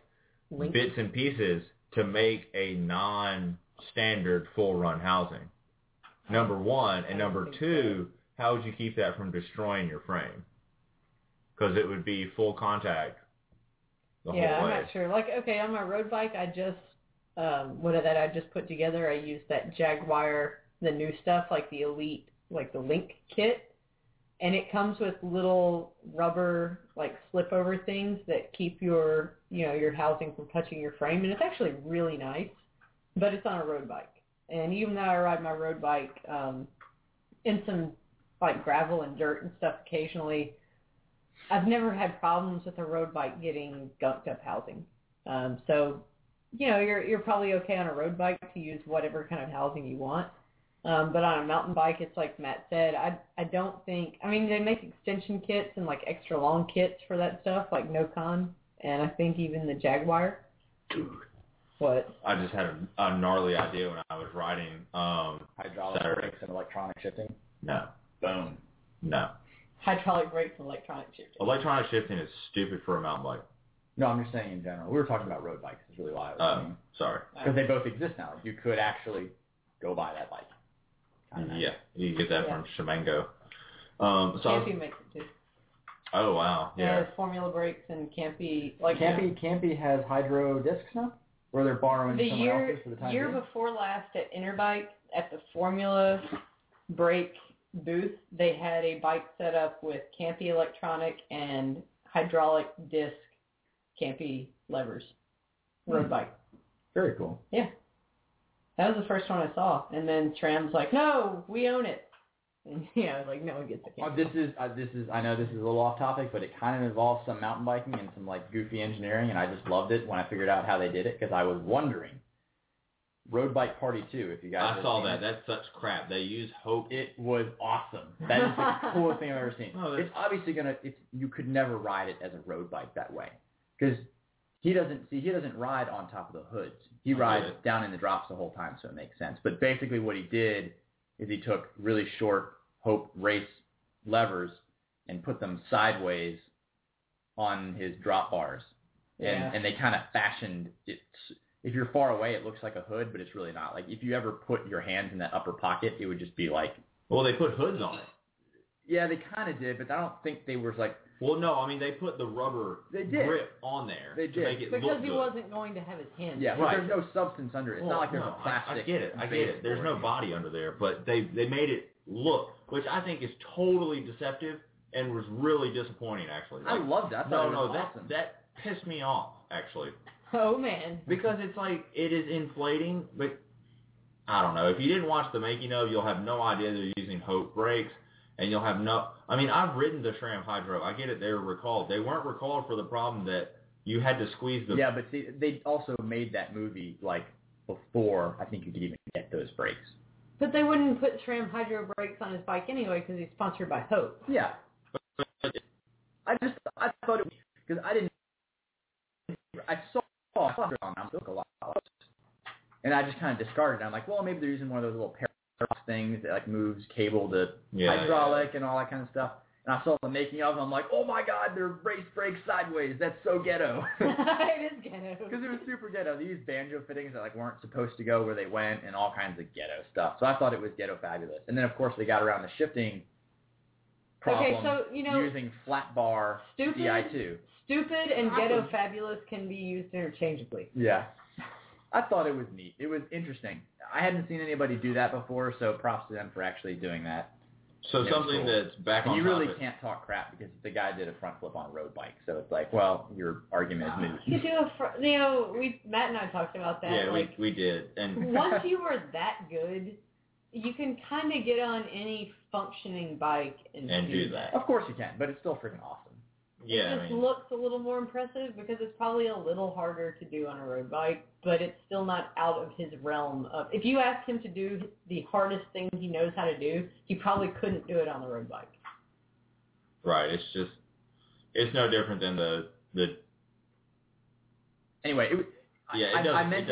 links, bits and pieces to make a non-standard full run housing? Number one, and number two, how would you keep that from destroying your frame? Because it would be full contact. Yeah, I'm not sure. Like, okay, on my road bike, I just, I just put together, I used that Jagwire, the new stuff, like the Elite, like the Link kit, and it comes with little rubber, like, flip-over things that keep your, you know, your housing from touching your frame, and it's actually really nice, but it's on a road bike. And even though I ride my road bike in some, like, gravel and dirt and stuff occasionally, I've never had problems with a road bike getting gunked up housing. So, you know, you're probably okay on a road bike to use whatever kind of housing you want. But on a mountain bike, it's like Matt said, I don't think, I mean, they make extension kits and like extra long kits for that stuff, like Nokon, and I think even the Jagwire. Dude. What? I just had a gnarly idea when I was riding. Hydraulic brakes and electronic shifting? No. Boom. No. Hydraulic brakes and electronic shifting. Electronic shifting is stupid for a mountain bike. No, I'm just saying in general. We were talking about road bikes is really why I was saying. Sorry. Because they both exist now. You could actually go buy that bike. Yeah, you get that from Shemango. Campy makes it too. Oh wow! Yeah. There's Formula brakes and Campy. Like Campy has hydro discs now, where they're borrowing from somewhere else for the time being. The year before last at Interbike at the Formula brake booth, they had a bike set up with Campy electronic and hydraulic disc Campy levers. Road bike. Very cool. Yeah. That was the first one I saw, and then SRAM's like, "No, we own it." And yeah, I was like, "No one gets it." Oh, this is. I know this is a little off topic, but it kind of involves some mountain biking and some like goofy engineering, and I just loved it when I figured out how they did it because I was wondering. Road Bike Party 2, if you guys. I saw that. That's such crap. They use Hope. It was awesome. That is the coolest thing I've ever seen. Oh, it's obviously gonna. You could never ride it as a road bike that way because. He doesn't ride on top of the hoods. He rides down in the drops the whole time, so it makes sense. But basically what he did is he took really short Hope race levers and put them sideways on his drop bars. Yeah. And they kind of fashioned it. If you're far away, it looks like a hood, but it's really not. Like if you ever put your hands in that upper pocket, it would just be like... Well, they put hoods on it. Yeah, they kind of did, but I don't think they were like... Well, no, I mean, they put the rubber grip on there to make it look good. Because he wasn't going to have his hands. Yeah, right. There's no substance under it. It's not like there's a plastic. I get it. There's no body under there, but they made it look, which I think is totally deceptive and was really disappointing, actually. Like, I loved that. Awesome. That pissed me off, actually. Oh, man. Because it's like, it is inflating, but I don't know. If you didn't watch the making of, you'll have no idea they're using Hope brakes. And you'll have no... I mean, I've ridden the SRAM Hydro. I get it. They were recalled. They weren't recalled for the problem that you had to squeeze the... Yeah, but see, they also made that movie, like, before I think you could even get those brakes. But they wouldn't put SRAM Hydro brakes on his bike anyway because he's sponsored by Hope. Yeah. I thought it was... Because I didn't... I saw it on a lot of those, and I just kind of discarded it. I'm like, well, maybe they're using one of those little... things that like moves cable to hydraulic and all that kind of stuff. And I saw the making of, and I'm like, oh my god, they're race brakes sideways. That's so ghetto. It is ghetto. Because it was super ghetto. They used banjo fittings that like weren't supposed to go where they went and all kinds of ghetto stuff. So I thought it was ghetto fabulous. And then of course they got around the shifting problem using flat bar DI2. Stupid and ghetto fabulous can be used interchangeably. Yeah. I thought it was neat. It was interesting. I hadn't seen anybody do that before, so props to them for actually doing that. So something that's back on topic. You really can't talk crap because the guy did a front flip on a road bike, so it's like, well, your argument is moot. You do a Matt and I talked about that. Yeah, like, we did. And once you were that good, you can kind of get on any functioning bike and do that. Of course you can, but it's still freaking awesome. Yeah, it looks a little more impressive because it's probably a little harder to do on a road bike, but it's still not out of his realm. If you ask him to do the hardest thing he knows how to do, he probably couldn't do it on the road bike. Right. It's just, it's no different than the. Anyway, I meant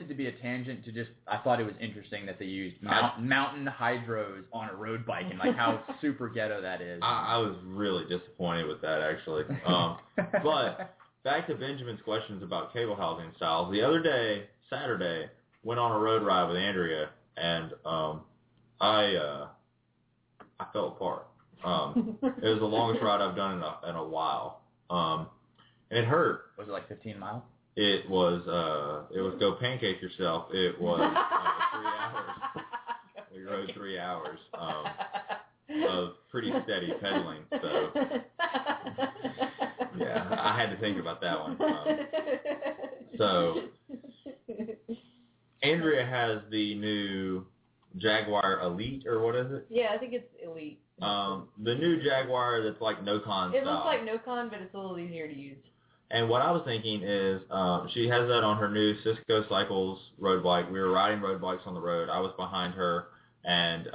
it to be a tangent to just, I thought it was interesting that they used mountain hydros on a road bike and like how super ghetto that is. I was really disappointed with that actually. But back to Benjamin's questions about cable housing styles. The other day, Saturday, went on a road ride with Andrea and I fell apart. It was the longest ride I've done in a while. And it hurt. Was it like 15 miles? It was go pancake yourself. It was 3 hours. We rode 3 hours of pretty steady pedaling. So, yeah, I had to think about that one. So, Andrea has the new Jagwire Elite, or what is it? Yeah, I think it's Elite. The new Jagwire that's like Nokon style. It looks like Nokon, but it's a little easier to use. And what I was thinking is she has that on her new Cisco Cycles road bike. We were riding road bikes on the road. I was behind her. And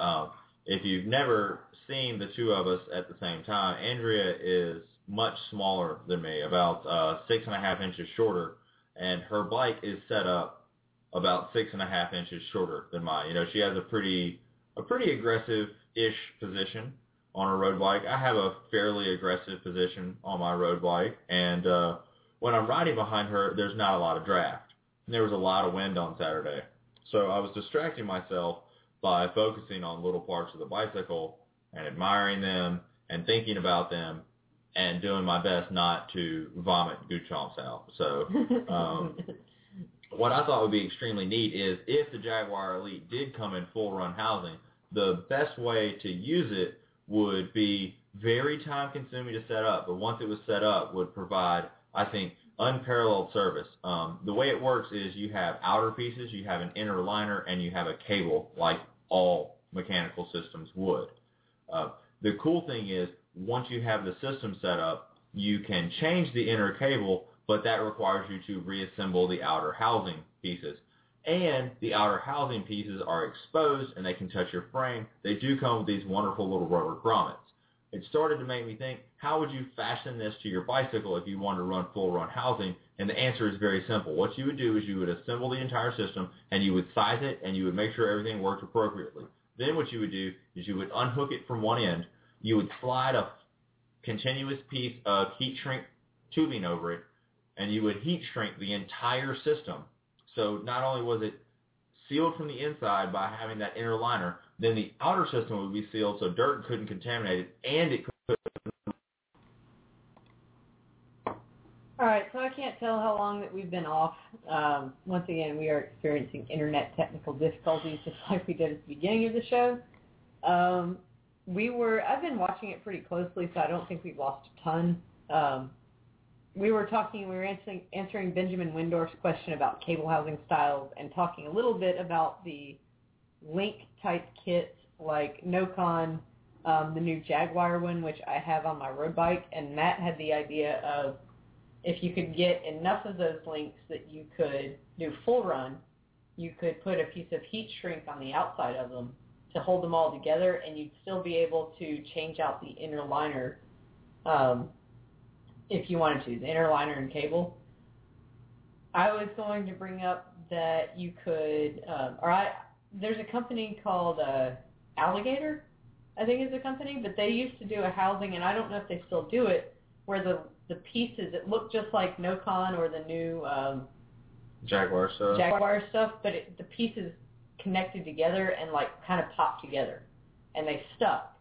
if you've never seen the two of us at the same time, Andrea is much smaller than me, about 6.5 inches shorter. And her bike is set up about 6.5 inches shorter than mine. You know, she has a pretty aggressive-ish position on her road bike. I have a fairly aggressive position on my road bike. And when I'm riding behind her, there's not a lot of draft. And there was a lot of wind on Saturday. So I was distracting myself by focusing on little parts of the bicycle and admiring them and thinking about them and doing my best not to vomit Goochamps out. So what I thought would be extremely neat is if the Jagwire Elite did come in full run housing, the best way to use it would be very time-consuming to set up, but once it was set up, would provide, I think, unparalleled service. The way it works is you have outer pieces, you have an inner liner, and you have a cable like all mechanical systems would. The cool thing is once you have the system set up, you can change the inner cable, but that requires you to reassemble the outer housing pieces. And the outer housing pieces are exposed, and they can touch your frame. They do come with these wonderful little rubber grommets. It started to make me think, how would you fashion this to your bicycle if you wanted to run full-run housing? And the answer is very simple. What you would do is you would assemble the entire system, and you would size it, and you would make sure everything worked appropriately. Then what you would do is you would unhook it from one end. You would slide a continuous piece of heat shrink tubing over it, and you would heat shrink the entire system. So not only was it sealed from the inside by having that inner liner, then the outer system would be sealed so dirt couldn't contaminate it, and it couldn't. All right, so I can't tell how long that we've been off. Once again, we are experiencing internet technical difficulties just like we did at the beginning of the show. I've been watching it pretty closely, so I don't think we've lost a ton. We were answering Benjamin Windorf's question about cable housing styles and talking a little bit about the link-type kits like Nokon, the new Jagwire one, which I have on my road bike, and Matt had the idea of if you could get enough of those links that you could do full run, you could put a piece of heat shrink on the outside of them to hold them all together, and you'd still be able to change out the inner liner if you wanted to, the inner liner and cable. I was going to bring up that you could, there's a company called Alligator, I think is the company, but they used to do a housing, and I don't know if they still do it, where the pieces, it looked just like Nokon or the new Jagwire stuff, but the pieces connected together and like kind of popped together, and they stuck.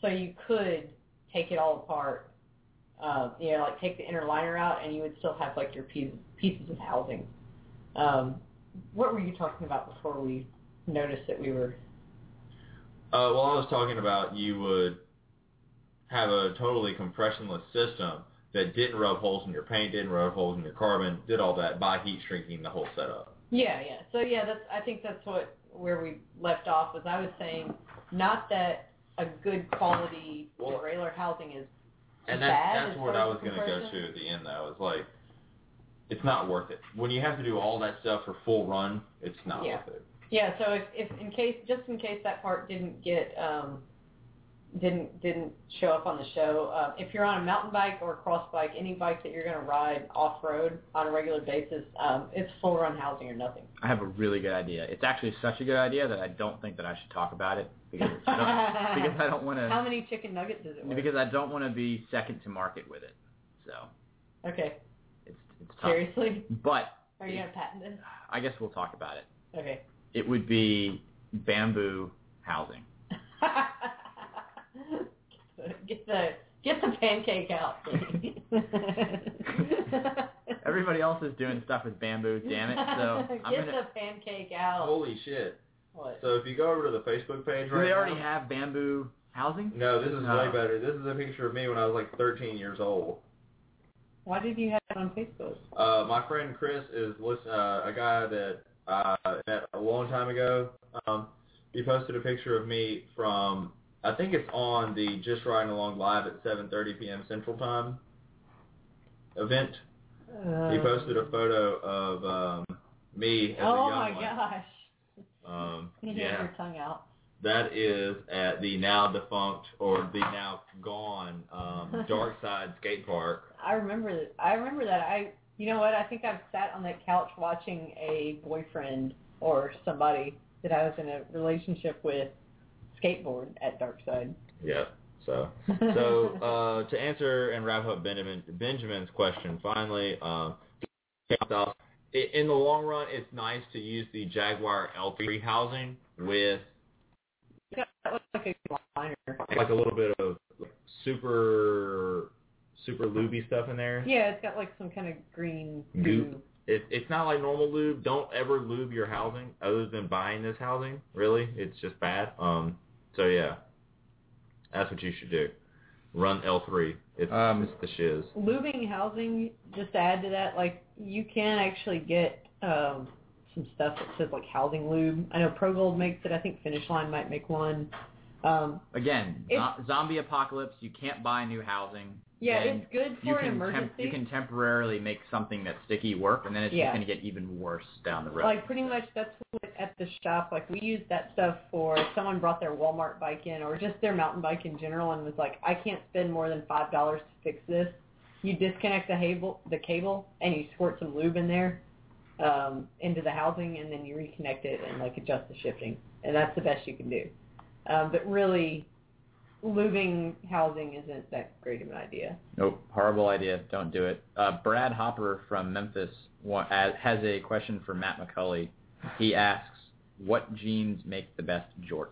So you could take it all apart, like take the inner liner out, and you would still have like your pieces of housing. What were you talking about before we noticed that we were? I was talking about you would have a totally compressionless system that didn't rub holes in your paint, didn't rub holes in your carbon, did all that by heat shrinking the whole setup. Yeah. So yeah, I think that's where we left off was I was saying not that a good quality derailleur housing is bad. And that's what I was going to go to at the end though. It's like it's not worth it when you have to do all that stuff for full run. It's not worth it. Yeah. So if in case that part didn't show up on the show, if you're on a mountain bike or a cross bike, any bike that you're going to ride off-road on a regular basis, it's full-run housing or nothing. I have a really good idea. It's actually such a good idea that I don't think that I should talk about it because I don't want to... How many chicken nuggets is it worth? Because I don't want to be second to market with it. So. Okay. It's tough. Seriously? But... Are you going to patent it? I guess we'll talk about it. Okay. It would be bamboo housing. Get the pancake out. Everybody else is doing stuff with bamboo, damn it. So the pancake out. Holy shit. What? So if you go over to the Facebook page right now. Do they already have bamboo housing? No, this is way better. This is a picture of me when I was like 13 years old. Why did you have it on Facebook? My friend Chris is a guy that I met a long time ago. He posted a picture of me from... I think it's on the Just Riding Along Live at 7:30 p.m. Central Time event. He posted a photo of me as a young one. Oh, my gosh. You had your tongue out. That is at the now defunct or the now gone Dark Side Skate Park. I remember that. You know what? I think I've sat on that couch watching a boyfriend or somebody that I was in a relationship with skateboard at Darkside. Yeah. So to answer and wrap up Benjamin's question, finally, in the long run, it's nice to use the Jagwire L3 housing with like a little bit of super super lubey stuff in there. Yeah, it's got like some kind of green goop. It's not like normal lube. Don't ever lube your housing other than buying this housing. Really, it's just bad. So yeah, that's what you should do. Run L3. It's the shiz. Lubing housing, just to add to that, like you can actually get some stuff that says like housing lube. I know ProGold makes it. I think Finish Line might make one. Again, zombie apocalypse, you can't buy new housing. Yeah, it's good for an emergency. You can temporarily make something that's sticky work, and then it's just going to get even worse down the road. Like, pretty much that's what at the shop, like, we use that stuff for if someone brought their Walmart bike in or just their mountain bike in general and was like, I can't spend more than $5 to fix this. You disconnect the cable, and you squirt some lube in there into the housing, and then you reconnect it and, like, adjust the shifting. And that's the best you can do. But really, lubing housing isn't that great of an idea. Nope, horrible idea. Don't do it. Brad Hopper from Memphis has a question for Matt McCulley. He asks, what jeans make the best jorts?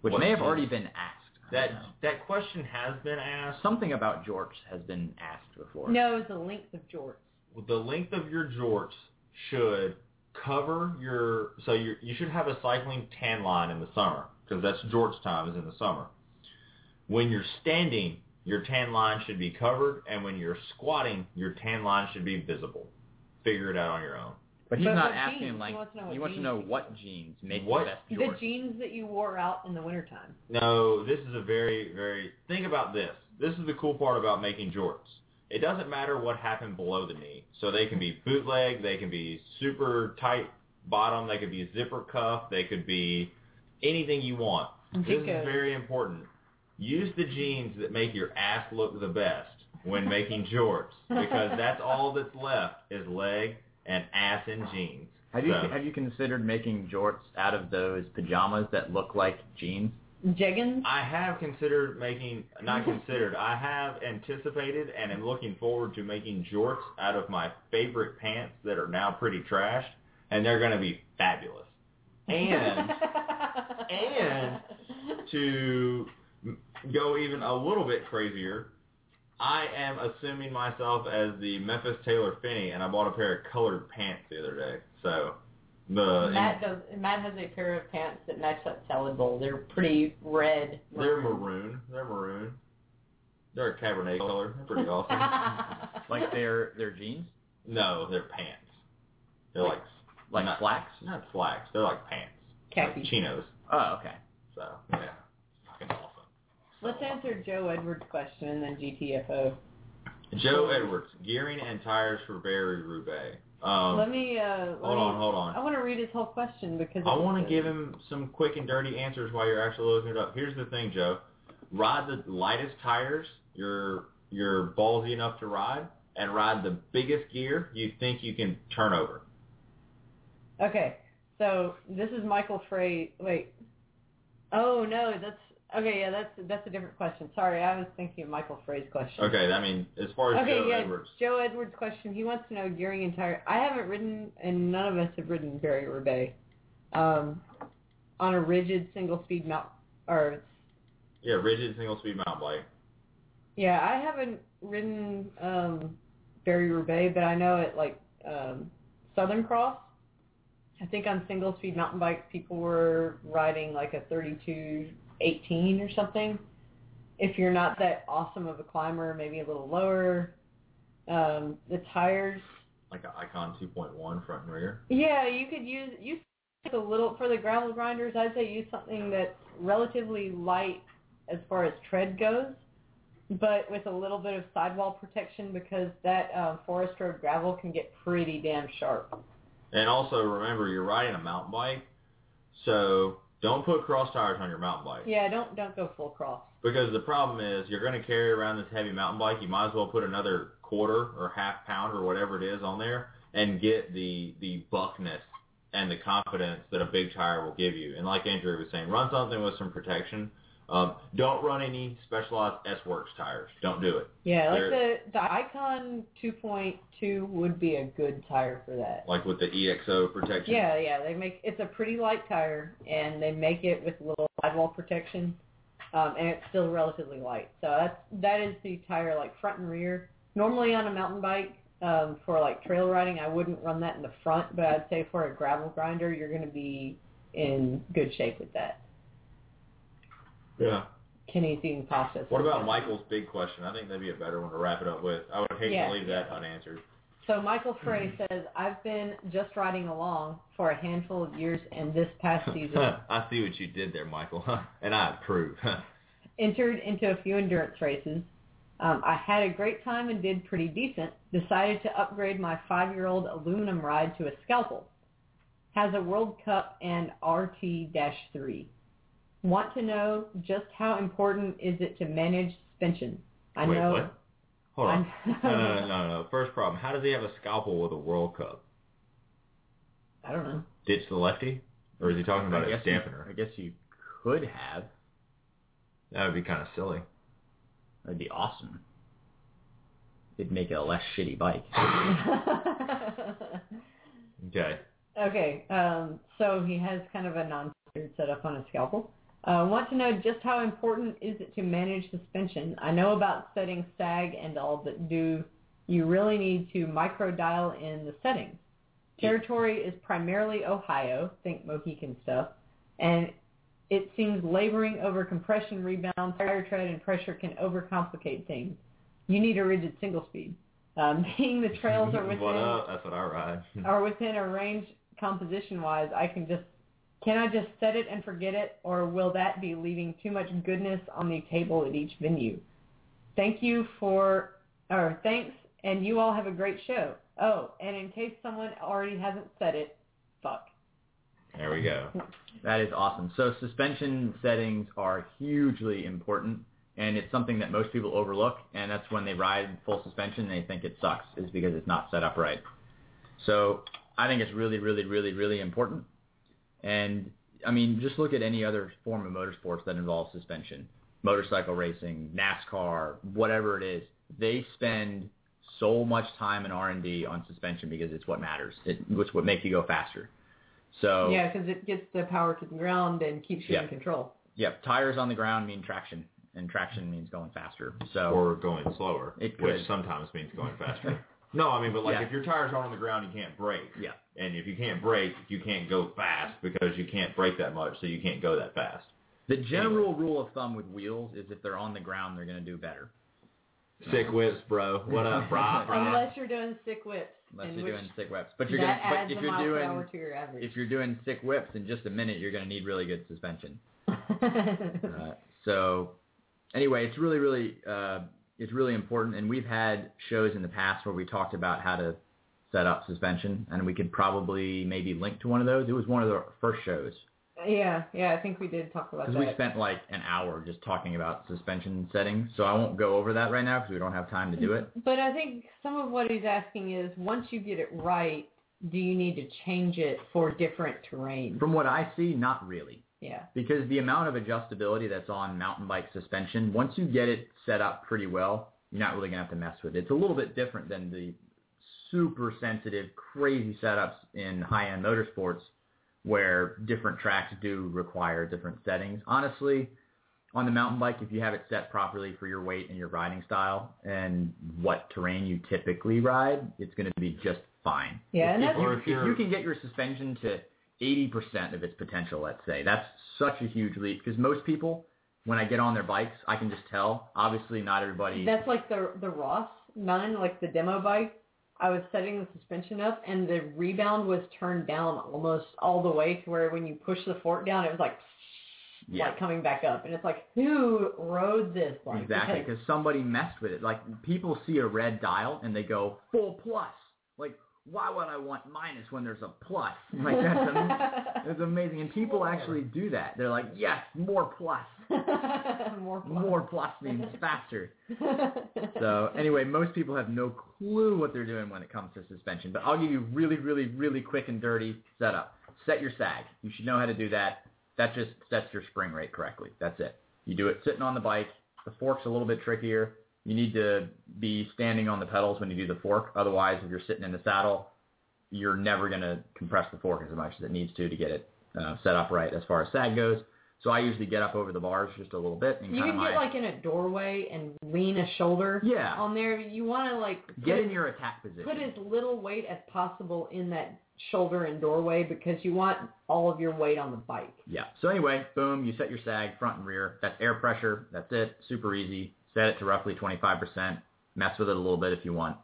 Which may have already been asked. That question has been asked. Something about jorts has been asked before. No, the length of jorts. Well, the length of your jorts should cover your... So you should have a cycling tan line in the summer. Because that's jorts time is in the summer. When you're standing, your tan line should be covered, and when you're squatting, your tan line should be visible. Figure it out on your own. But he's not asking, like, he wants to know what jeans make the best jorts. The jeans that you wore out in the wintertime. No, this is a very, very, think about this. This is the cool part about making jorts. It doesn't matter what happened below the knee. So they can be bootleg, they can be super tight bottom, they could be zipper cuff, they could be... anything you want. This is very important. Use the jeans that make your ass look the best when making jorts, because that's all that's left is leg and ass and jeans. Have you considered making jorts out of those pajamas that look like jeans? Jeggings? I have considered making, not considered, I have anticipated and am looking forward to making jorts out of my favorite pants that are now pretty trashed, and they're going to be fabulous. And to go even a little bit crazier, I am assuming myself as the Memphis Taylor Finney, and I bought a pair of colored pants the other day. So Matt has a pair of pants that match that salad bowl. They're pretty red. They're maroon. They're maroon. They're a Cabernet color. They're pretty awesome. Like they're jeans? No, they're pants. They're like flax? Not flax. They're like pants. Campy. Like chinos. Oh, okay. So, yeah. Fucking awesome. Let's answer Joe Edwards' question and then GTFO. Joe Edwards, gearing and tires for Barry Roubaix. Hold on. I want to read his whole question because... I want to give him some quick and dirty answers while you're actually looking it up. Here's the thing, Joe. Ride the lightest tires you're ballsy enough to ride, and ride the biggest gear you think you can turn over. Okay, so this is Michael Frey. Wait. Oh, no, that's a different question. Sorry, I was thinking of Michael Frey's question. Okay, I mean, as far as Edwards. Joe Edwards' question, he wants to know gearing and tire. I haven't ridden, and none of us have ridden Barry Roubaix, on a rigid single-speed rigid single-speed mountain bike. Yeah, I haven't ridden Barry Roubaix, but I know at, Southern Cross, I think on single-speed mountain bikes, people were riding like a 32-18 or something. If you're not that awesome of a climber, maybe a little lower. The tires. Like an Icon 2.1 front and rear? Yeah, you could use a little, for the gravel grinders, I'd say use something that's relatively light as far as tread goes, but with a little bit of sidewall protection because that forest road gravel can get pretty damn sharp. And also, remember, you're riding a mountain bike, so don't put cross tires on your mountain bike. Yeah, don't go full cross. Because the problem is, you're going to carry around this heavy mountain bike, you might as well put another quarter or half pound or whatever it is on there and get the buckness and the confidence that a big tire will give you. And like Andrea was saying, run something with some protection. Don't run any Specialized S-Works tires. Don't do it. Yeah, like the Icon 2.2 would be a good tire for that. Like with the EXO protection? Yeah. It's a pretty light tire, and they make it with little sidewall protection, and it's still relatively light. So that is the tire, like front and rear. normally on a mountain bike, for like trail riding, I wouldn't run that in the front, but I'd say for a gravel grinder, you're going to be in good shape with that. Yeah. Kenny's eating pasta. What about Michael's big question? I think that'd be a better one to wrap it up with. I would hate to leave that unanswered. So Michael Frey says, I've been just riding along for a handful of years, and this past season. I see what you did there, Michael, and I approve. Entered into a few endurance races. I had a great time and did pretty decent. Decided to upgrade my 5-year-old aluminum ride to a scalpel. Has a World Cup and RT-3. Want to know just how important is it to manage suspension? Wait, what? Hold on. No. First problem. How does he have a scalpel with a World Cup? I don't know. Ditch the lefty? Or is he talking about a dampener? I guess you could have. That would be kind of silly. That'd be awesome. It'd make it a less shitty bike. Okay. So he has kind of a non-standard setup on a scalpel. Want to know just how important is it to manage suspension? I know about setting sag and all, but do you really need to micro-dial in the settings? Territory is primarily Ohio, think Mohican stuff, and it seems laboring over compression, rebound, tire tread, and pressure can overcomplicate things. You need a rigid single speed. Being the trails are within, that's what I ride. are within a range composition-wise, Can I just set it and forget it, or will that be leaving too much goodness on the table at each venue? Thanks, and you all have a great show. Oh, and in case someone already hasn't said it, fuck. There we go. That is awesome. So suspension settings are hugely important, and it's something that most people overlook, and that's when they ride full suspension and they think it sucks, is because it's not set up right. So I think it's really, really, really, really important. And, I mean, just look at any other form of motorsports that involves suspension. Motorcycle racing, NASCAR, whatever it is. They spend so much time in R&D on suspension because it's what matters. It's what makes you go faster. So yeah, because it gets the power to the ground and keeps you in control. Yeah, tires on the ground mean traction, and traction means going faster. Or going slower, which sometimes means going faster. No, I mean, but if your tires aren't on the ground, you can't brake. Yeah. And if you can't brake, you can't go fast because you can't brake that much, so you can't go that fast. The general rule of thumb with wheels is if they're on the ground, they're going to do better. Sick whips, bro. What up, brah, brah? Unless you're doing sick whips. If you're doing sick whips, in just a minute, you're going to need really good suspension. So, anyway, it's really, really... It's really important, and we've had shows in the past where we talked about how to set up suspension, and we could probably maybe link to one of those. It was one of the first shows. Yeah, I think we did talk about that. Because we spent like an hour just talking about suspension settings, so I won't go over that right now because we don't have time to do it. But I think some of what he's asking is, once you get it right, do you need to change it for different terrain? From what I see, not really. Yeah. Because the amount of adjustability that's on mountain bike suspension, once you get it set up pretty well, you're not really going to have to mess with it. It's a little bit different than the super sensitive, crazy setups in high-end motorsports where different tracks do require different settings. Honestly, on the mountain bike, if you have it set properly for your weight and your riding style and what terrain you typically ride, it's going to be just fine. Yeah. If you can get your suspension to 80% of its potential, let's say. That's such a huge leap because most people, when I get on their bikes, I can just tell. Obviously, not everybody. That's like the Ross, mine, like the demo bike. I was setting the suspension up, and the rebound was turned down almost all the way to where when you push the fork down, it was like coming back up. And it's like, who rode this bike? Exactly, because somebody messed with it. Like, people see a red dial, and they go, full plus. Like, why would I want minus when there's a plus? Like, that's amazing. And people actually do that. They're like, yes, more plus. More plus means faster. So anyway, most people have no clue what they're doing when it comes to suspension. But I'll give you really, really, really quick and dirty setup. Set your sag. You should know how to do that. That just sets your spring rate correctly. That's it. You do it sitting on the bike. The fork's a little bit trickier. You need to be standing on the pedals when you do the fork. Otherwise, if you're sitting in the saddle, you're never going to compress the fork as much as it needs to get it set up right as far as sag goes. So I usually get up over the bars just a little bit. And you can get like in a doorway and lean a shoulder on there. You want to like get in your attack position. Put as little weight as possible in that shoulder and doorway because you want all of your weight on the bike. Yeah. So anyway, boom, you set your sag front and rear. That's air pressure. That's it. Super easy. Set it to roughly 25%. Mess with it a little bit if you want.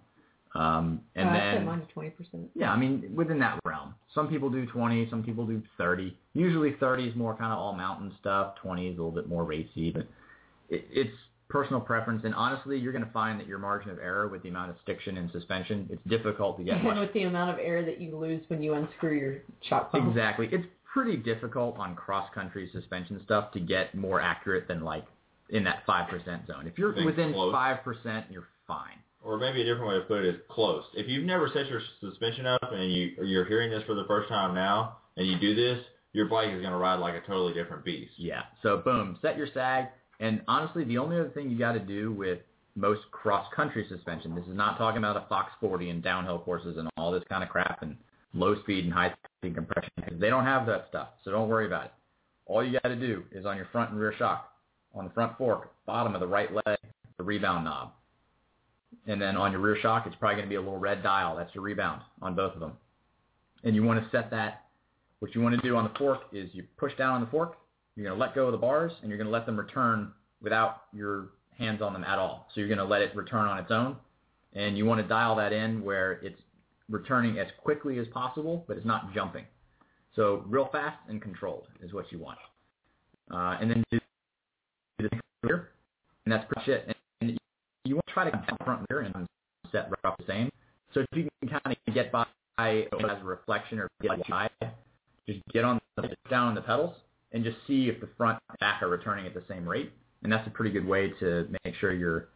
And then I said mine to 20%. Yeah, I mean, within that realm. Some people do 20, some people do 30. Usually 30 is more kind of all mountain stuff. 20 is a little bit more racy, but it's personal preference. And honestly, you're going to find that your margin of error with the amount of stiction and suspension, it's difficult to get much. And with the amount of air that you lose when you unscrew your shock pump. Exactly. It's pretty difficult on cross-country suspension stuff to get more accurate than like in that 5% zone. If you're within close. 5%, you're fine. Or maybe a different way to put it is close. If you've never set your suspension up and you're hearing this for the first time now and you do this, your bike is going to ride like a totally different beast. Yeah. So, boom, set your sag. And honestly, the only other thing you got to do with most cross-country suspension, this is not talking about a Fox 40 and downhill courses and all this kind of crap and low speed and high speed compression. They don't have that stuff, so don't worry about it. All you got to do is on your front and rear shock, on the front fork, bottom of the right leg, the rebound knob. And then on your rear shock, it's probably going to be a little red dial. That's your rebound on both of them. And you want to set that. What you want to do on the fork is you push down on the fork. You're going to let go of the bars, and you're going to let them return without your hands on them at all. So you're going to let it return on its own. And you want to dial that in where it's returning as quickly as possible, but it's not jumping. So real fast and controlled is what you want. And then do this here, and that's pretty much it. And you want to try to come front and rear and set right off the same. So if you can kind of get by as a reflection or get by, just get on down on the pedals and just see if the front and back are returning at the same rate. And that's a pretty good way to make sure your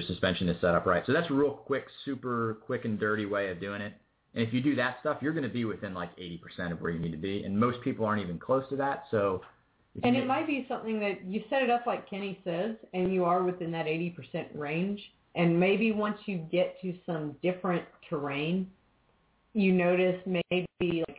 suspension is set up right. So that's a real quick, super quick and dirty way of doing it. And if you do that stuff, you're going to be within like 80% of where you need to be. And most people aren't even close to that. So. And it might be something that you set it up like Kenny says, and you are within that 80% range. And maybe once you get to some different terrain, you notice maybe, like,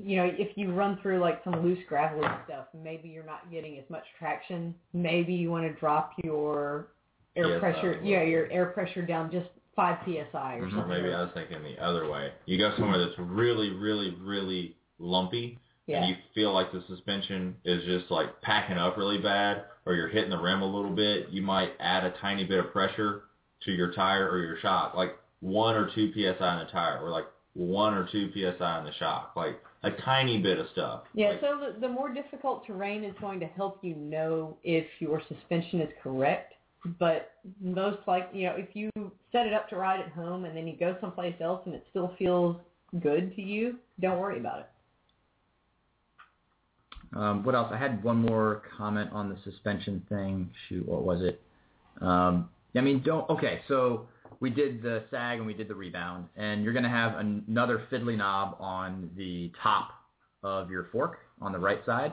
you know, if you run through like some loose gravelly stuff, maybe you're not getting as much traction. Maybe you want to drop your air pressure, your air pressure down just 5 psi or something. Maybe I was thinking the other way. You go somewhere that's really, really, really lumpy. Yeah. And you feel like the suspension is just like packing up really bad, or you're hitting the rim a little bit, you might add a tiny bit of pressure to your tire or your shock, like 1 or 2 psi in the tire, or like 1 or 2 psi in the shock, like a tiny bit of stuff. Yeah, like, so the more difficult terrain is going to help you know if your suspension is correct, but most likely, you know, if you set it up to ride at home and then you go someplace else and it still feels good to you, don't worry about it. What else? I had one more comment on the suspension thing. Shoot, what was it? So we did the sag and we did the rebound, and you're going to have another fiddly knob on the top of your fork on the right side.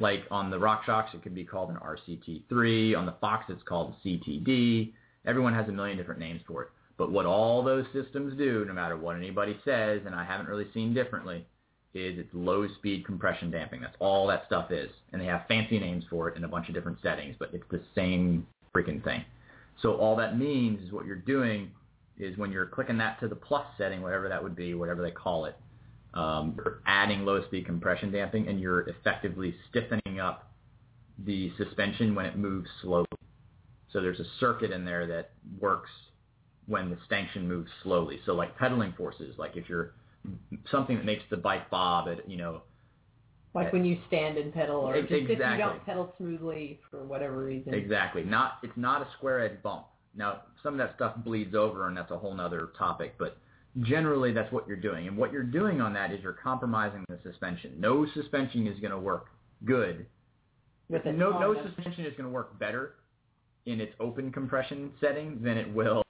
Like on the Rock Shocks, it could be called an RCT3. On the Fox, it's called CTD. Everyone has a million different names for it. But what all those systems do, no matter what anybody says, and I haven't really seen differently, is it's low-speed compression damping. That's all that stuff is. And they have fancy names for it in a bunch of different settings, but it's the same freaking thing. So all that means is what you're doing is when you're clicking that to the plus setting, whatever that would be, whatever they call it, you're adding low-speed compression damping, and you're effectively stiffening up the suspension when it moves slowly. So there's a circuit in there that works when the stanchion moves slowly. So like pedaling forces, like if you're something that makes the bike bob at, you know. Like when you stand and pedal, or if you don't pedal smoothly for whatever reason. Exactly. It's not a square edge bump. Now, some of that stuff bleeds over, and that's a whole other topic, but generally that's what you're doing. And what you're doing on that is you're compromising the suspension. No suspension is going to work good. No suspension is going to work better in its open compression setting than it will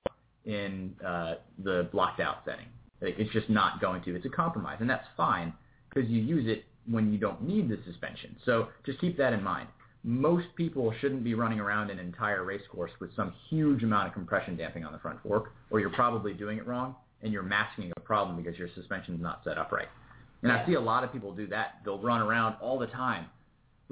in the blocked out setting. It's just not going to. It's a compromise, and that's fine because you use it when you don't need the suspension. So just keep that in mind. Most people shouldn't be running around an entire race course with some huge amount of compression damping on the front fork, or you're probably doing it wrong, and you're masking a problem because your suspension's not set up right. And I see a lot of people do that. They'll run around all the time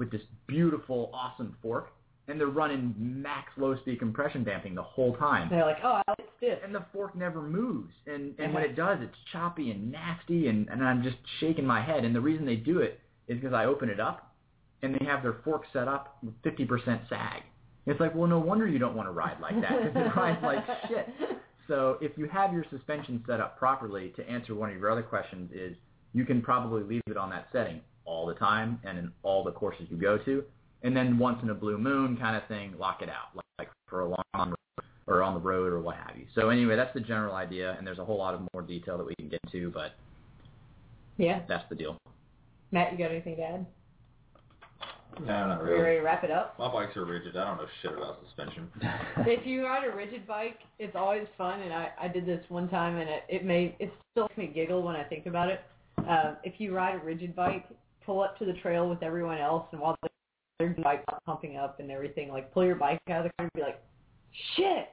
with this beautiful, awesome fork, and they're running max low-speed compression damping the whole time. They're like, oh, I like this. And the fork never moves. And when it does, it's choppy and nasty, and I'm just shaking my head. And the reason they do it is because I open it up, and they have their fork set up with 50% sag. It's like, well, no wonder you don't want to ride like that, because it rides like shit. So if you have your suspension set up properly, to answer one of your other questions, is you can probably leave it on that setting all the time and in all the courses you go to. And then once in a blue moon kind of thing, lock it out, like for a long run or on the road or what have you. So anyway, that's the general idea, and there's a whole lot of more detail that we can get to, but yeah, that's the deal. Matt, you got anything to add? No, not really. You ready to wrap it up? My bikes are rigid. I don't know shit about suspension. If you ride a rigid bike, it's always fun, and I did this one time, and it still makes me giggle when I think about it. If you ride a rigid bike, pull up to the trail with everyone else, and while they're bike pumping up and everything, like pull your bike out of the car and be like, shit.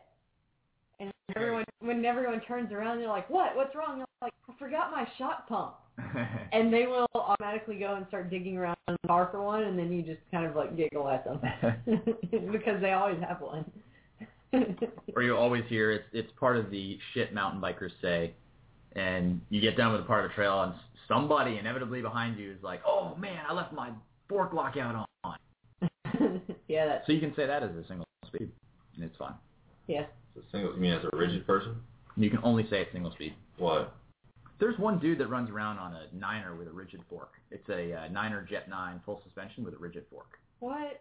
And when everyone turns around, they're like, what? What's wrong? They're like, I forgot my shock pump. And they will automatically go and start digging around and bar for one, and then you just kind of like giggle at them because they always have one. Or you always hear it's part of the shit mountain bikers say, and you get done with a part of the trail, and somebody inevitably behind you is like, "Oh man, I left my fork lock out on." Yeah. That's... So you can say that as a single speed, and it's fine. Yeah. So single. You mean as a rigid person? You can only say it single speed. What? There's one dude that runs around on a Niner with a rigid fork. It's a Niner Jet 9 full suspension with a rigid fork. What?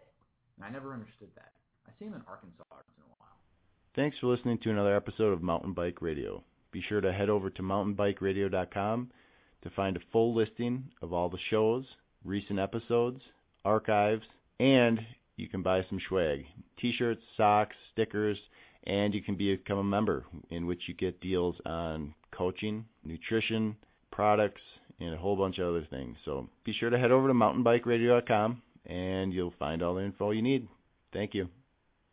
And I never understood that. I see him in Arkansas once in a while. Thanks for listening to another episode of Mountain Bike Radio. Be sure to head over to mountainbikeradio.com to find a full listing of all the shows, recent episodes, archives, and you can buy some swag. T-shirts, socks, stickers, and you can become a member in which you get deals on coaching, nutrition, products, and a whole bunch of other things. So be sure to head over to mountainbikeradio.com, and you'll find all the info you need. Thank you.